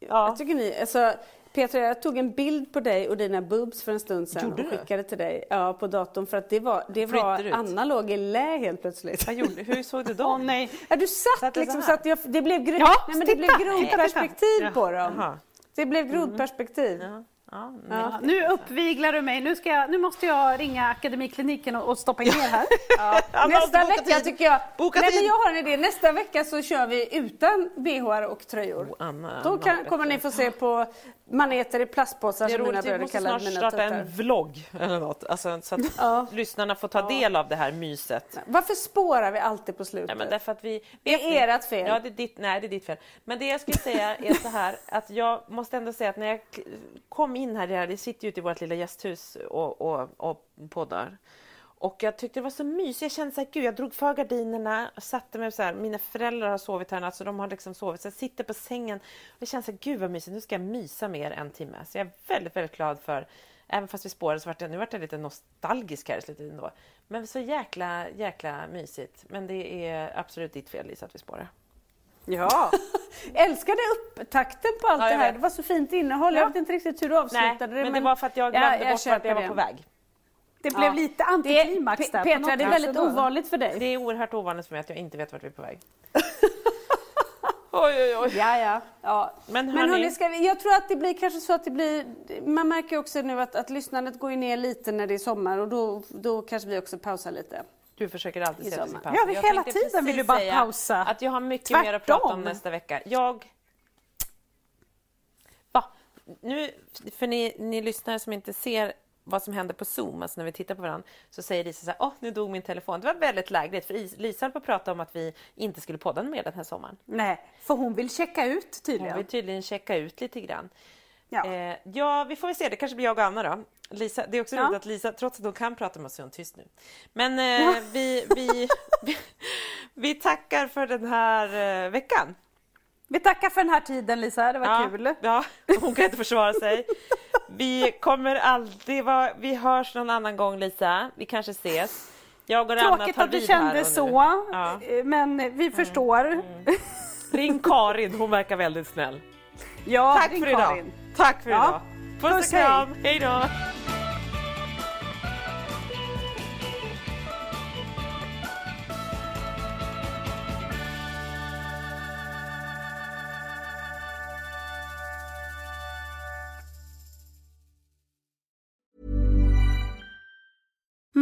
Jag tycker ni... Alltså, Petra, jag tog en bild på dig och dina boobs för en stund sedan. Gjorde du? Och skickade till dig på datorn för att det var analog i lä helt plötsligt. Hur såg du då? Nej. Ja, du satt liksom så att det blev grodperspektiv på dem. Aha. Det blev grodperspektiv. Ja, nu uppviglar du mig. Nu måste jag ringa Akademikliniken och stoppa in er här. Nästa vecka tycker jag. Jag har en idé. Nästa vecka så kör vi utan BHR och tröjor. Då kommer ni få se på Man äter i plastpåsar som mina bröder kallar mina tuttar. Vi måste snart starta en vlogg eller något. Alltså, så att lyssnarna får ta del av det här myset. Varför spårar vi alltid på slutet? Nej, men därför att det är ert fel. Ja, det är ditt fel. Men det jag skulle säga är så här. Att jag måste ändå säga att när jag kom in här. Det sitter ju ute i vårt lilla gästhus och poddar. Och jag tyckte det var så mysigt. Jag kände så här, gud, jag drog för gardinerna och satte mig så här. Mina föräldrar har sovit här, alltså de har liksom sovit. Så jag sitter på sängen och jag kände så här, gud vad mysigt. Nu ska jag mysa mer en timme. Så jag är väldigt, väldigt glad för, även fast vi spårade så vart jag lite nostalgisk här i slutet ändå. Men så jäkla mysigt. Men det är absolut ditt fel, Lisa, att vi spårar. Ja, älskade upptakten på allt det här. Vet. Det var så fint innehåll. Ja. Jag vet inte riktigt hur du avslutade det. Men det var för att jag glömde bort vart jag var på väg. Det blev lite antiklimax där. Petra, det är väldigt ovanligt för dig. Det är oerhört ovanligt för mig att jag inte vet vart vi är på väg. Oj. Ja. Men hörni, jag tror att det blir kanske så att det blir... Man märker också nu att lyssnandet går ner lite när det är sommar. Och då kanske vi också pausar lite. Du försöker alltid säga att vi pausar. Ja, hela tiden vill du bara pausa. Att jag har mycket mer att prata om nästa vecka. Nu, för ni lyssnare som inte ser... vad som händer på Zoom, alltså när vi tittar på varandra, så säger Lisa så här, nu dog min telefon. Det var väldigt lägligt, för Lisa höll på att prata om att vi inte skulle podda mer den här sommaren. Nej, för hon vill checka ut tydligen. Hon vill tydligen checka ut lite grann. Ja, vi får väl se, det kanske blir jag och Anna då. Lisa, det är också roligt att Lisa, trots att hon kan prata med oss, är hon tyst nu. Men vi tackar för den här veckan. Vi tackar för den här tiden, Lisa, det var kul. Ja, hon kan inte försvara sig. Vi kommer alltid vi hörs någon annan gång, Lisa. Vi kanske ses. Jag och Anna tar vid här. Tråkigt att du kände så, men vi förstår. Ring Karin, hon verkar väldigt snäll. Ja, tack för idag. Karin. Tack för idag. Puss och kram. Hej då.